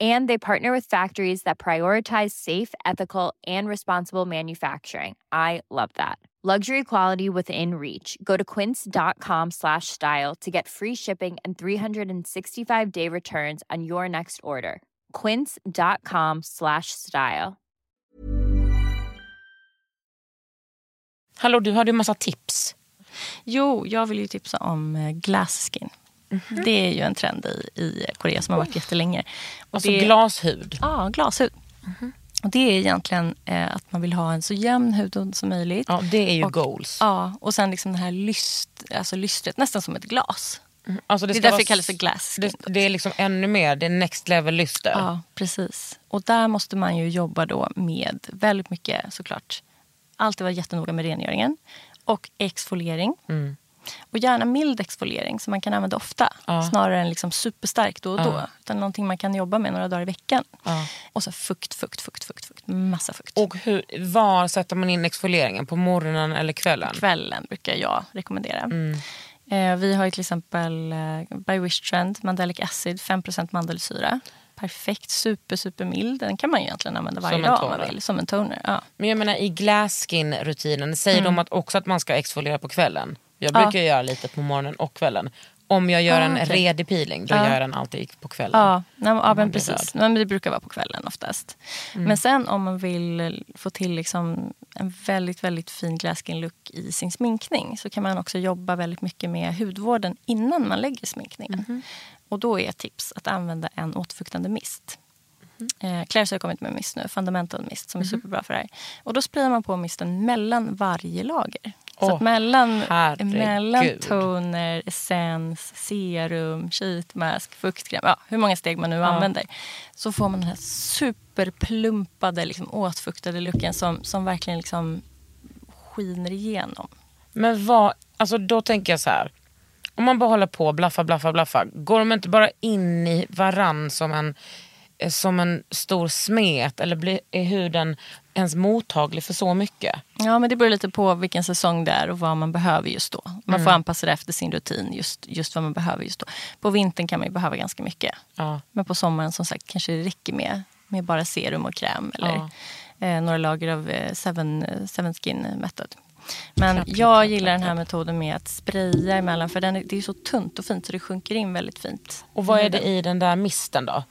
And they partner with factories that prioritize safe, ethical, and responsible manufacturing. I love that. Luxury quality within reach. Go to quince.com slash style to get free shipping and three sixty-five day returns on your next order. Quince.com slash style. Hallå, du har ju massa tips. Jo, jag vill ju tipsa om glass skin. Mm-hmm. Det är ju en trend i, i Korea som har varit jättelänge. Och alltså det, glashud? Ja, glashud. Mm-hmm. Och det är egentligen eh, att man vill ha en så jämn hud som möjligt. Ja, det är ju och, goals. Ja, och sen liksom det här lyst, alltså lystret, nästan som ett glas. Mm. Alltså det, det är därför det kallas för glass. Det, det är liksom ännu mer, det är next level lyster. Ja, precis. Och där måste man ju jobba då med väldigt mycket såklart. Alltid vara jättenoga med rengöringen. Och exfoliering. Mm. Och gärna mild exfoliering som man kan använda ofta. Ja. Snarare än liksom superstark då och då. Ja. Utan någonting man kan jobba med några dagar i veckan. Ja. Och så fukt, fukt, fukt, fukt, fukt. Massa fukt. Och hur, var sätter man in exfolieringen? På morgonen eller kvällen? Kvällen brukar jag rekommendera. Mm. Eh, vi har ju till exempel eh, By Wishtrend, mandelic acid, fem procent mandelsyra. Perfekt, super, super mild. Den kan man ju egentligen använda varje dag om man vill. Som en toner, ja. Men jag menar i glass skin-rutinen säger mm. de att också att man ska exfoliera på kvällen. Jag brukar ja. göra lite på morgonen och kvällen. Om jag gör ah, en okay. redig peeling, då ja. gör jag den alltid på kvällen. Ja, Nej, ja men precis. Men det brukar vara på kvällen oftast. Mm. Men sen om man vill få till liksom en väldigt, väldigt fin glasskin-look i sin sminkning så kan man också jobba väldigt mycket med hudvården innan man lägger sminkningen. Mm. Och då är tips att använda en återfuktande mist. Mm. Eh, Klairs har kommit med mist nu, Fundamental Mist, som är mm. superbra för det här. Och då sprayar man på misten mellan varje lager. Så oh, mellan, mellan toner, essens, serum, sheetmask, fuktkräm, ja, hur många steg man nu ja. använder, så får man den här superplumpade, liksom, åtfuktade looken som, som verkligen liksom skiner igenom. Men vad, alltså då tänker jag så här, om man bara håller på blaffa, blaffa, blaffa, går de inte bara in i varann som en, som en stor smet, eller blir, är huden ens mottaglig för så mycket? Ja, men det beror lite på vilken säsong det är och vad man behöver just då. Man mm. får anpassa det efter sin rutin, just, just vad man behöver just då. På vintern kan man ju behöva ganska mycket. Ja. Men på sommaren som sagt kanske det räcker med, med bara serum och kräm eller ja. eh, några lager av eh, seven, seven Skin Method. Men knapp, jag knapp, gillar knapp, den här knapp. metoden med att spraya emellan, för den är, det är så tunt och fint så det sjunker in väldigt fint. Och vad är det i den där misten då?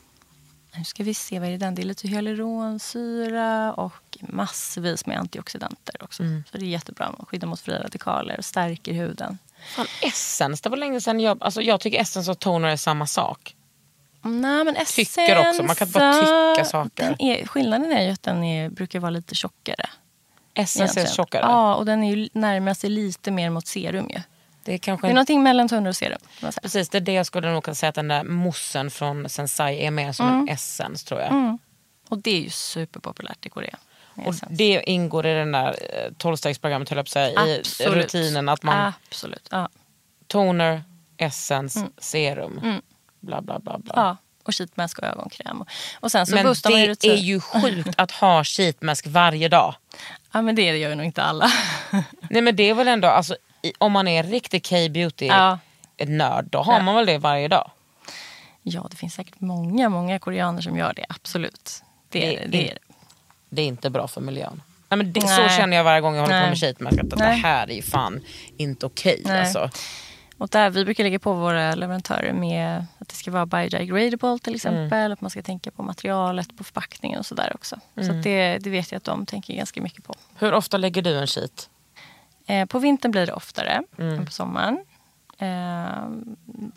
Nu ska vi se, vad är det den? Det är lite hyaluronsyra och massvis med antioxidanter också. Mm. Så det är jättebra. Man skyddar mot fria radikaler och stärker huden. Fan, essens. Det var länge sedan jag... Alltså jag tycker essens och toner är samma sak. Nej, men essens... Tycker också. Man kan inte bara tycka saker. Är, skillnaden är ju att den är, brukar vara lite tjockare. Essens är tjockare? Ja, och den är ju närmare sig lite mer mot serum ju. Det är, kanske det är en... någonting mellan toner och serum. Precis, det är det jag skulle nog kunna säga att den där mossen från Sensai är mer som mm. en essens, tror jag. Mm. Och det är ju superpopulärt i Korea. Och essens. Det ingår i den där tolvstegsprogrammet, höll jag på att säga, i rutinen att man... Absolut, ja. Toner, essens, mm. serum, mm. bla bla bla bla. Ja. Och sheetmask och ögonkräm. Och sen så men det man ju är ju sjukt att ha sheetmask varje dag. Ja, men det gör ju nog inte alla. Nej, men det är väl ändå... Alltså, om man är en riktig K-beauty-nörd, då har ja. man väl det varje dag? Ja, det finns säkert många, många koreaner som gör det, absolut. Det, det, är, det, är, det är inte bra för miljön. Nej, men det, Nej. Så känner jag varje gång jag håller Nej. på med sheetmask, att det här är ju fan inte okej. Okay, alltså. Och där, vi brukar lägga på våra leverantörer med att det ska vara biodegradable till exempel, mm. att man ska tänka på materialet, på förpackningen och sådär också. Mm. Så att det, det vet jag att de tänker ganska mycket på. Hur ofta lägger du en sheet? På vintern blir det oftare mm. än på sommaren.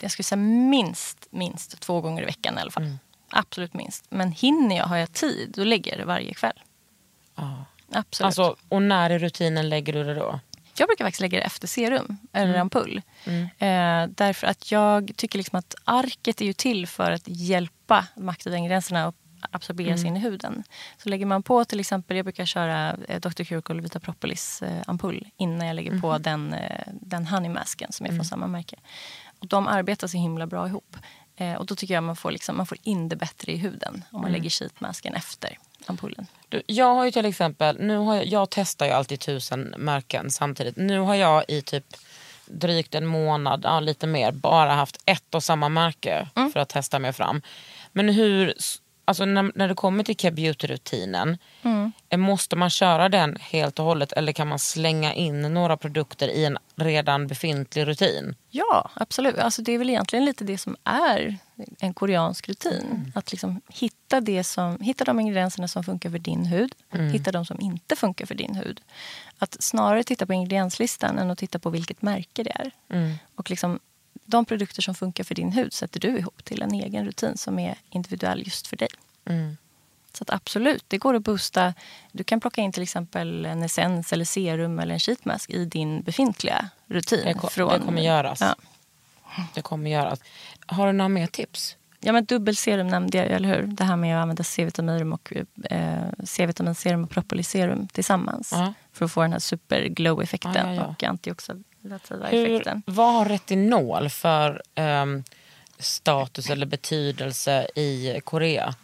Jag skulle säga minst, minst två gånger i veckan i alla fall. Mm. Absolut minst. Men hinner jag, har jag tid, då lägger jag det varje kväll. Ah. Absolut. Alltså, och när i rutinen lägger du det då? Jag brukar faktiskt lägga det efter serum eller mm. ampull. Mm. Eh, därför att jag tycker liksom att arket är ju till för att hjälpa makrodengränserna och absorberas mm. in i huden. Så lägger man på till exempel, jag brukar köra eh, doktor Ceuracle Vita Propolis eh, ampull innan jag lägger mm. på den, eh, den honeymasken som är från mm. samma märke. Och de arbetar så himla bra ihop. Eh, och då tycker jag man får, liksom, man får in det bättre i huden om man mm. lägger sheetmasken efter ampullen. Du, jag har ju till exempel, nu har jag, jag testar ju alltid tusen märken samtidigt. Nu har jag i typ drygt en månad, ja, lite mer, bara haft ett och samma märke mm. för att testa mig fram. Men hur... Alltså när, när det kommer till K-beauty-rutinen, mm. måste man köra den helt och hållet eller kan man slänga in några produkter i en redan befintlig rutin? Ja, absolut. Alltså det är väl egentligen lite det som är en koreansk rutin. Mm. Att liksom hitta, det som, hitta de ingredienserna som funkar för din hud. Mm. Hitta de som inte funkar för din hud. Att snarare titta på ingredienslistan än att titta på vilket märke det är. Mm. Och liksom... De produkter som funkar för din hud sätter du ihop till en egen rutin som är individuell just för dig. Mm. Så att absolut, det går att boosta. Du kan plocka in till exempel en essens eller serum eller en sheet mask i din befintliga rutin. Det, kom, från, det kommer göras. Ja. Det kommer göras. Har du några mer tips? Ja, men dubbelserum nämnde jag, eller hur? Det här med att använda C-vitamin och eh, C-vitaminserum och propolisserum tillsammans. Uh-huh. För att få den här superglow-effekten uh-huh, ja. och antioxidativa effekten. Vad har retinol för um, status eller betydelse i Korea?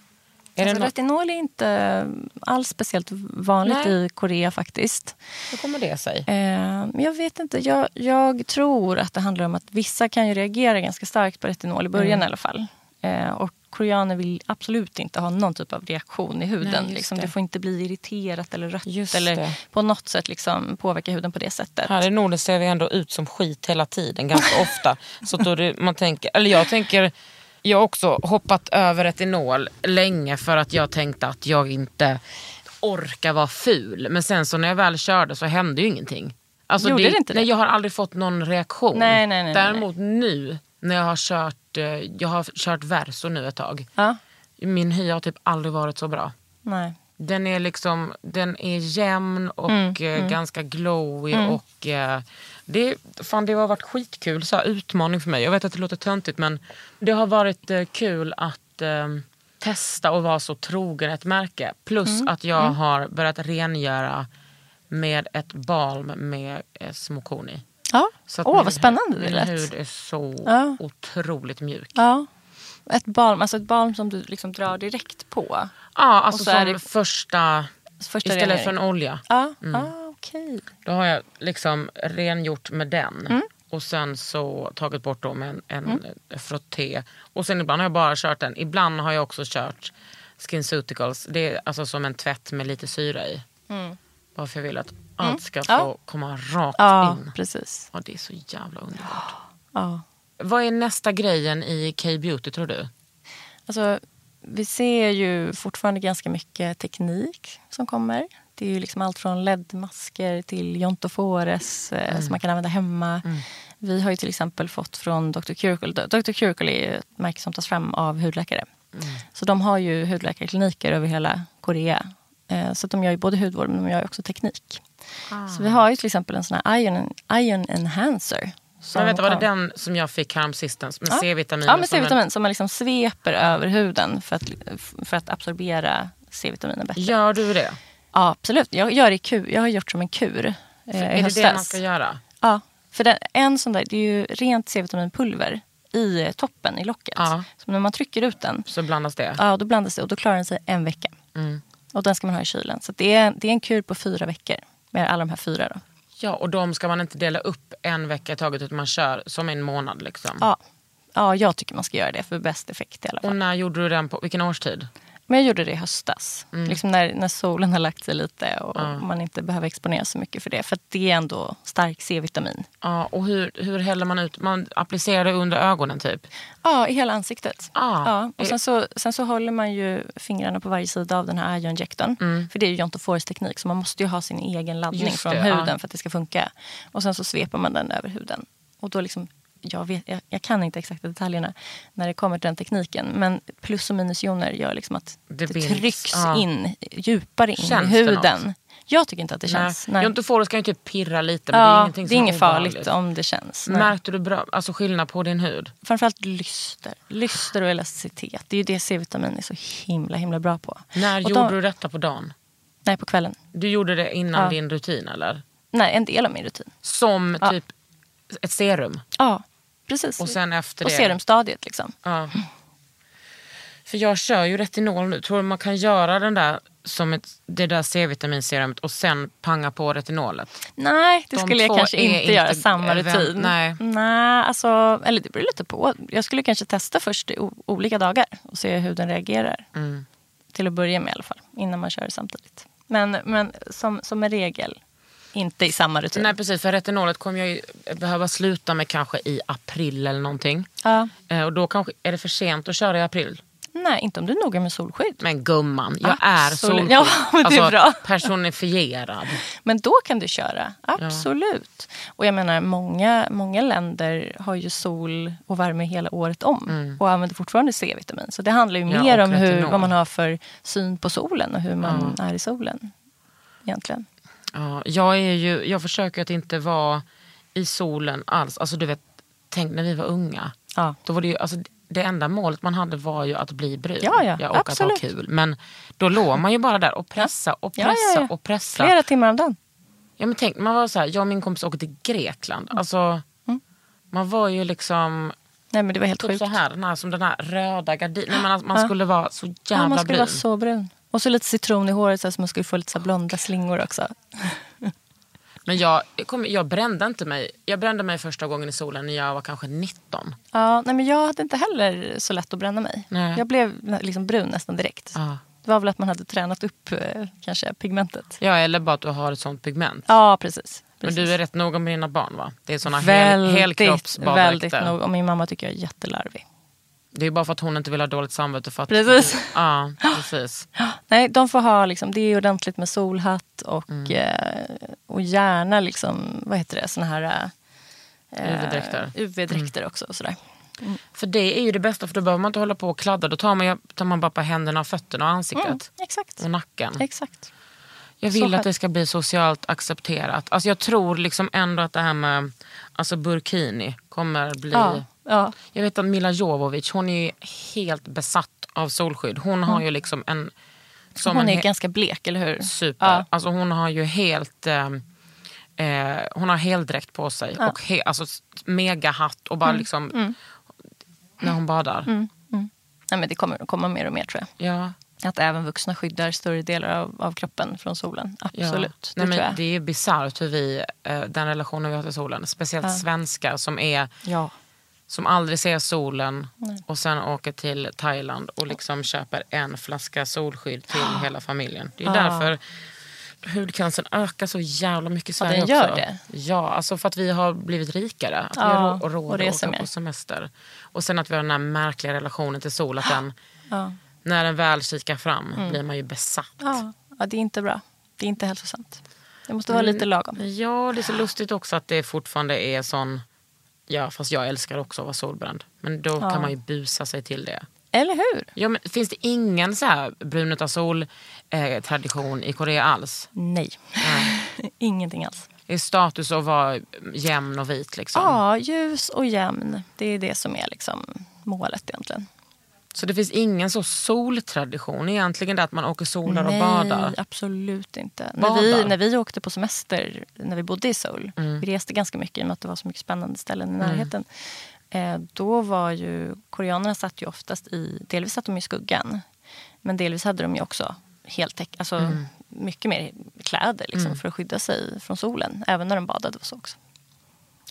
Är alltså, retinol är inte alls speciellt vanligt Nej. i Korea faktiskt. Hur kommer det sig? Eh, jag vet inte. Jag, jag tror att det handlar om att vissa kan ju reagera ganska starkt på retinol i början mm. i alla fall. Eh, och koreaner vill absolut inte ha någon typ av reaktion i huden. Nej, liksom. det. det får inte bli irriterat eller rött just eller det. På något sätt liksom påverka huden på det sättet. Här i Norden ser vi ändå ut som skit hela tiden, ganska ofta. Så då det, man tänker, eller jag tänker... Jag har också hoppat över retinol länge för att jag tänkte att jag inte orkar vara ful. Men sen så när jag väl körde så hände ju ingenting. Alltså Gjorde det, det inte nej, det? Jag har aldrig fått någon reaktion. Nej, nej, nej, Däremot nej. nu när jag har kört, jag har kört Verso nu ett tag. Ja. Min hy har typ aldrig varit så bra. Nej. Den är liksom, den är jämn och mm, eh, mm. ganska glowy mm. och eh, det, fan, det har varit skitkul, så här, utmaning för mig. Jag vet att det låter töntigt, men det har varit eh, kul att eh, testa och vara så trogen ett märke. Plus mm, att jag mm. har börjat rengöra med ett balm med eh, smokorn i. Ja, så åh, vad spännande det lät. Min hud är så ja. otroligt mjuk. Ja. Ett balm, alltså ett balm som du liksom drar direkt på. Ja, alltså som det... första, första istället renering. för en olja. Ja, mm. ah, okej. Okay. Då har jag liksom rengjort med den. Mm. Och sen så tagit bort då med en, en mm. frotté. Och sen ibland har jag bara kört den. Ibland har jag också kört SkinCeuticals. Det är alltså som en tvätt med lite syra i. Mm. Bara för jag vill att allt mm. ska få ja. komma rakt ja, in. Ja, precis. Ja, det är så jävla underbart. Ja. Vad är nästa grejen i K-beauty, tror du? Alltså, vi ser ju fortfarande ganska mycket teknik som kommer. Det är ju liksom allt från L E D-masker till jontofores mm. som man kan använda hemma. Mm. Vi har ju till exempel fått från doktor Ceuracle. doktor Ceuracle är ju ett märke som tas fram av hudläkare. Mm. Så de har ju hudläkarkliniker över hela Korea. Så de gör ju både hudvård, men de gör också teknik. Ah. Så vi har ju till exempel en sån här ion, ion enhancer. Jag vet inte, var det den som jag fick häromsistens? Med ja. C-vitamin? Ja, med C-vitamin som, en... som man liksom sveper över huden för att, för att absorbera C-vitaminen bättre. Gör du det? Ja, absolut. Jag, gör i kur. jag har gjort som en kur. Eh, är det höstas. det man ska göra? Ja, för den, en sån där, det är ju rent C-vitaminpulver i toppen, i locket. Ja. Så när man trycker ut den. Så blandas det? Ja, då blandas det och då klarar den sig en vecka. Mm. Och den ska man ha i kylen. Så det är, det är en kur på fyra veckor med alla de här fyra då. Ja, och de ska man inte dela upp en vecka i taget utan man kör som en månad liksom. Ja, ja jag tycker man ska göra det för bäst effekt i alla fall. Och när gjorde du den på? Vilken årstid? Men jag gjorde det i höstas. Mm. Liksom när, när solen har lagt sig lite och ja. man inte behöver exponera så mycket för det. För det är ändå stark C-vitamin. Ja, och hur, hur häller man ut? Man applicerar det under ögonen typ? Ja, i hela ansiktet. Ja. ja. Och sen så, sen så håller man ju fingrarna på varje sida av den här eye-injektorn. Mm. För det är ju jontofores-teknik så man måste ju ha sin egen laddning från huden ja. för att det ska funka. Och sen så sveper man den över huden. Och då liksom... Jag, vet, jag, jag kan inte exakta detaljerna när det kommer till den tekniken. Men plus och minusjoner gör liksom att det, det trycks ja. in, djupare in känns i huden. Jag tycker inte att det Nej. känns. Nej. Jontofores kan ju typ pirra lite, men ja, det är ingenting som det är inget farligt vanligt. om det känns. Nej. Märkte du bra, alltså skillnad på din hud? Framförallt lyster. Lyster och elasticitet. Det är ju det C-vitamin är så himla, himla bra på. När och gjorde då, du detta på dagen? Nej, på kvällen. Du gjorde det innan ja. din rutin, eller? Nej, en del av min rutin. Som ja. typ ett serum? Ja. Precis. Och sen efter och det. Och serumstadiet liksom. Ja. För jag kör ju retinol nu. Tror man kan göra den där som ett, det där C-vitaminserumet och sen panga på retinolet? Nej, det De skulle jag kanske inte göra inte samma rutin. Nej. Nej, alltså, eller det beror lite på. Jag skulle kanske testa först i o- olika dagar och se hur den reagerar. Mm. Till att börja med i alla fall, innan man kör samtidigt. Men, men som, som en regel... Inte i samma rutin. Nej, precis. För retinolet kommer jag ju behöva sluta med kanske i april eller någonting. Ja. Eh, och då kanske är det för sent att köra i april. Nej, inte om du är noga med solskydd. Men gumman, jag absolut. är solskydd. Ja, men det är bra. Alltså, personifierad. Men då kan du köra, absolut. Ja. Och jag menar, många, många länder har ju sol och värme hela året om. Mm. Och använder fortfarande C-vitamin. Så det handlar ju mer ja, om hur, vad man har för syn på solen och hur man ja. är i solen. Egentligen. Ja, jag, är ju, jag försöker att inte vara i solen alls. Alltså du vet, tänk när vi var unga. Ja. Då var det ju... Alltså, det enda målet man hade var ju att bli brun. Ja, ja, ja, och absolut. Att ha kul. Men då låg man ju bara där och pressa och pressa ja, ja, ja. och pressa. Flera timmar om dagen. Ja, men tänk, man var så här, jag och min kompis åkte till Grekland. Mm. Alltså, mm. man var ju liksom... Nej, men det var helt sjukt. Så här, den här, som den här röda gardinen. Man, man ja. skulle vara så jävla brun. Ja, man skulle brun. vara så brun. Och så lite citron i håret så att man skulle få lite så blonda slingor också. Men jag, kom, jag brände inte mig. Jag brände mig första gången i solen när jag var kanske nitton. Ja, nej, men jag hade inte heller så lätt att bränna mig. Nej. Jag blev liksom brun nästan direkt. Ja. Det var väl att man hade tränat upp kanske pigmentet. Ja, eller bara att du har ett sånt pigment. Ja, precis. precis. Men du är rätt noga med dina barn, va? Det är såna hel, helkroppsbadräkter. Väldigt nog. Och min mamma tycker jag är jättelarvig. Det är bara för att hon inte vill ha dåligt samvete. För att, precis. Ja, precis. Nej, de får ha liksom, det är ordentligt med solhatt och, mm. och gärna liksom, vad heter det, såna här eh, U V-dräkter. U V-dräkter mm. också. Sådär. Mm. För det är ju det bästa, för då behöver man inte hålla på och kladda. Då tar man, tar man bara på händerna, fötterna och ansiktet. Mm, exakt. Och nacken. Exakt. Jag vill så att det ska bli socialt accepterat. Alltså jag tror liksom ändå att det här med alltså burkini kommer bli... Ja. Ja. Jag vet att Milla Jovovich, hon är ju helt besatt av solskydd. Hon har mm. ju liksom en som hon är he- ganska blek, eller hur? Super. Ja. Alltså hon har ju helt eh, eh, hon har heldräkt på sig ja. och he- alltså mega hatt och bara mm. liksom mm. när hon badar. Mm. Mm. Nej, men det kommer att komma mer och mer, tror jag. Ja. Att även vuxna skyddar större delar av, av kroppen från solen. Absolut. Ja. Det, Nej, men det är bizarrt hur vi eh, den relationen vi har till solen, speciellt ja. svenskar som är ja. som aldrig ser solen Nej. och sen åker till Thailand och liksom köper en flaska solskydd till ah. hela familjen. Det är ah. därför hudcancern ökar så jävla mycket i Sverige också. Ja, den gör det. Ja, alltså för att vi har blivit rikare. Att ah. vi har rå- råd att åka på semester. Och sen att vi har den här märkliga relationen till sol. Att den, ah. när den väl kikar fram mm. blir man ju besatt. Ah. Ja, det är inte bra. Det är inte hälsosamt. Det måste vara lite lagom. Ja, det är så lustigt också att det fortfarande är sån... Ja, fast jag älskar också att vara solbränd. Men då ja. kan man ju busa sig till det. Eller hur? Ja, men finns det ingen så här brunet av sol-tradition eh, i Korea alls? Nej. Mm. Ingenting alls. Det är status att vara jämn och vit liksom? Ja, ljus och jämn. Det är det som är liksom målet egentligen. Så det finns ingen så soltradition egentligen, där att man åker solar Nej, och badar? Nej, absolut inte. När vi, när vi åkte på semester, när vi bodde i Seoul, mm. vi reste ganska mycket i och med att det var så mycket spännande ställen i närheten. Mm. Eh, då var ju, koreanerna satt ju oftast i, delvis satt de i skuggan, men delvis hade de ju också helt täck, alltså mm. mycket mer kläder liksom, mm. för att skydda sig från solen, även när de badade och så också.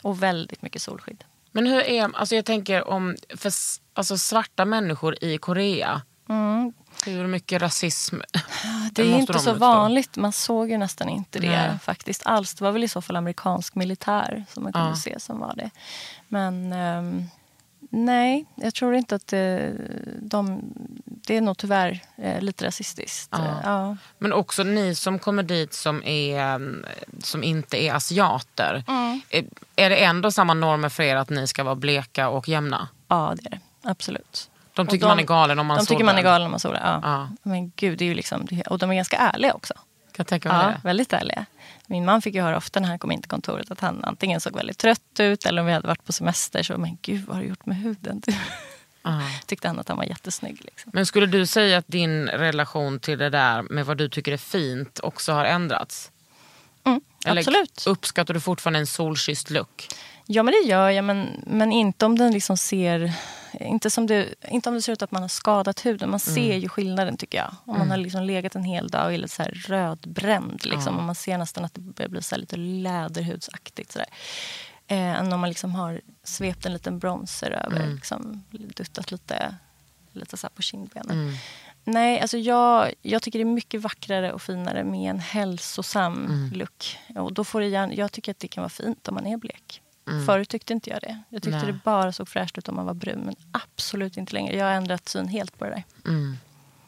Och väldigt mycket solskydd. Men hur är, alltså jag tänker om, för alltså svarta människor i Korea, mm. hur mycket rasism? Det är inte de så utstå? vanligt, man såg ju nästan inte det Nej. faktiskt alls. Det var väl i så fall amerikansk militär som man kunde ja. se som var det. Men... Um... Nej, jag tror inte att de, de, det är nog tyvärr lite rasistiskt. Ja. Ja. Men också ni som kommer dit som, är, som inte är asiater. Mm. Är, är det ändå samma normer för er att ni ska vara bleka och jämna? Ja, det är det. Absolut. De tycker de, man är galen om man solar. De tycker man är galen om man solar, ja. ja. Men gud, det är ju liksom... Och de är ganska ärliga också. Kan tänka mig ja, det. Väldigt ärliga. Min man fick ju höra ofta när han kom in till kontoret att han antingen såg väldigt trött ut, eller om vi hade varit på semester så, men gud, vad har du gjort med huden? Uh-huh. Tyckte han att han var jättesnygg. Liksom. Men skulle du säga att din relation till det där med vad du tycker är fint också har ändrats? Mm, eller absolut. Uppskattar du fortfarande en solkysst look? Ja, men det gör jag, men, men inte om den liksom ser... Inte, som det, inte om det ser ut att man har skadat huden. Man ser mm. ju skillnaden, tycker jag. Om mm. man har liksom legat en hel dag och är lite så här rödbränd. Liksom, mm. och man ser nästan att det börjar bli så här lite läderhudsaktigt. Så där. Eh, än om man liksom har svept en liten bronzer över. Mm. Liksom, duttat lite, lite så här på kindbenen. Mm. Nej, alltså jag, jag tycker det är mycket vackrare och finare med en hälsosam mm. look. Och då får det gärna, jag tycker att det kan vara fint om man är blek. Mm. Förut tyckte inte jag det. Jag tyckte Nej. det bara såg fräscht ut om man var brun. Men absolut inte längre. Jag har ändrat syn helt på det där. Mm.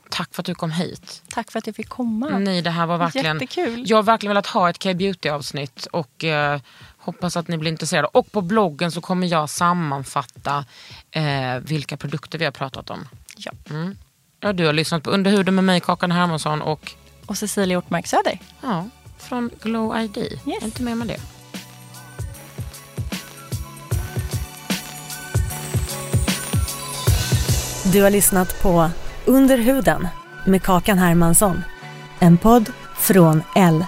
Tack för att du kom hit. Tack för att jag fick komma. Nej, det här var verkligen... Jättekul. Jag har verkligen velat ha ett K-beauty-avsnitt. Och eh, hoppas att ni blir intresserade. Och på bloggen så kommer jag sammanfatta eh, vilka produkter vi har pratat om. Ja. Mm. Ja, du har lyssnat på Under huden med mig, Kagan Hermansson och... Och Cecilia Ortmark-Sader. Ja, från Glow I D. Yes. Jag är inte med med det. Du har lyssnat på Under huden med Kagan Hermansson. En podd från Elle.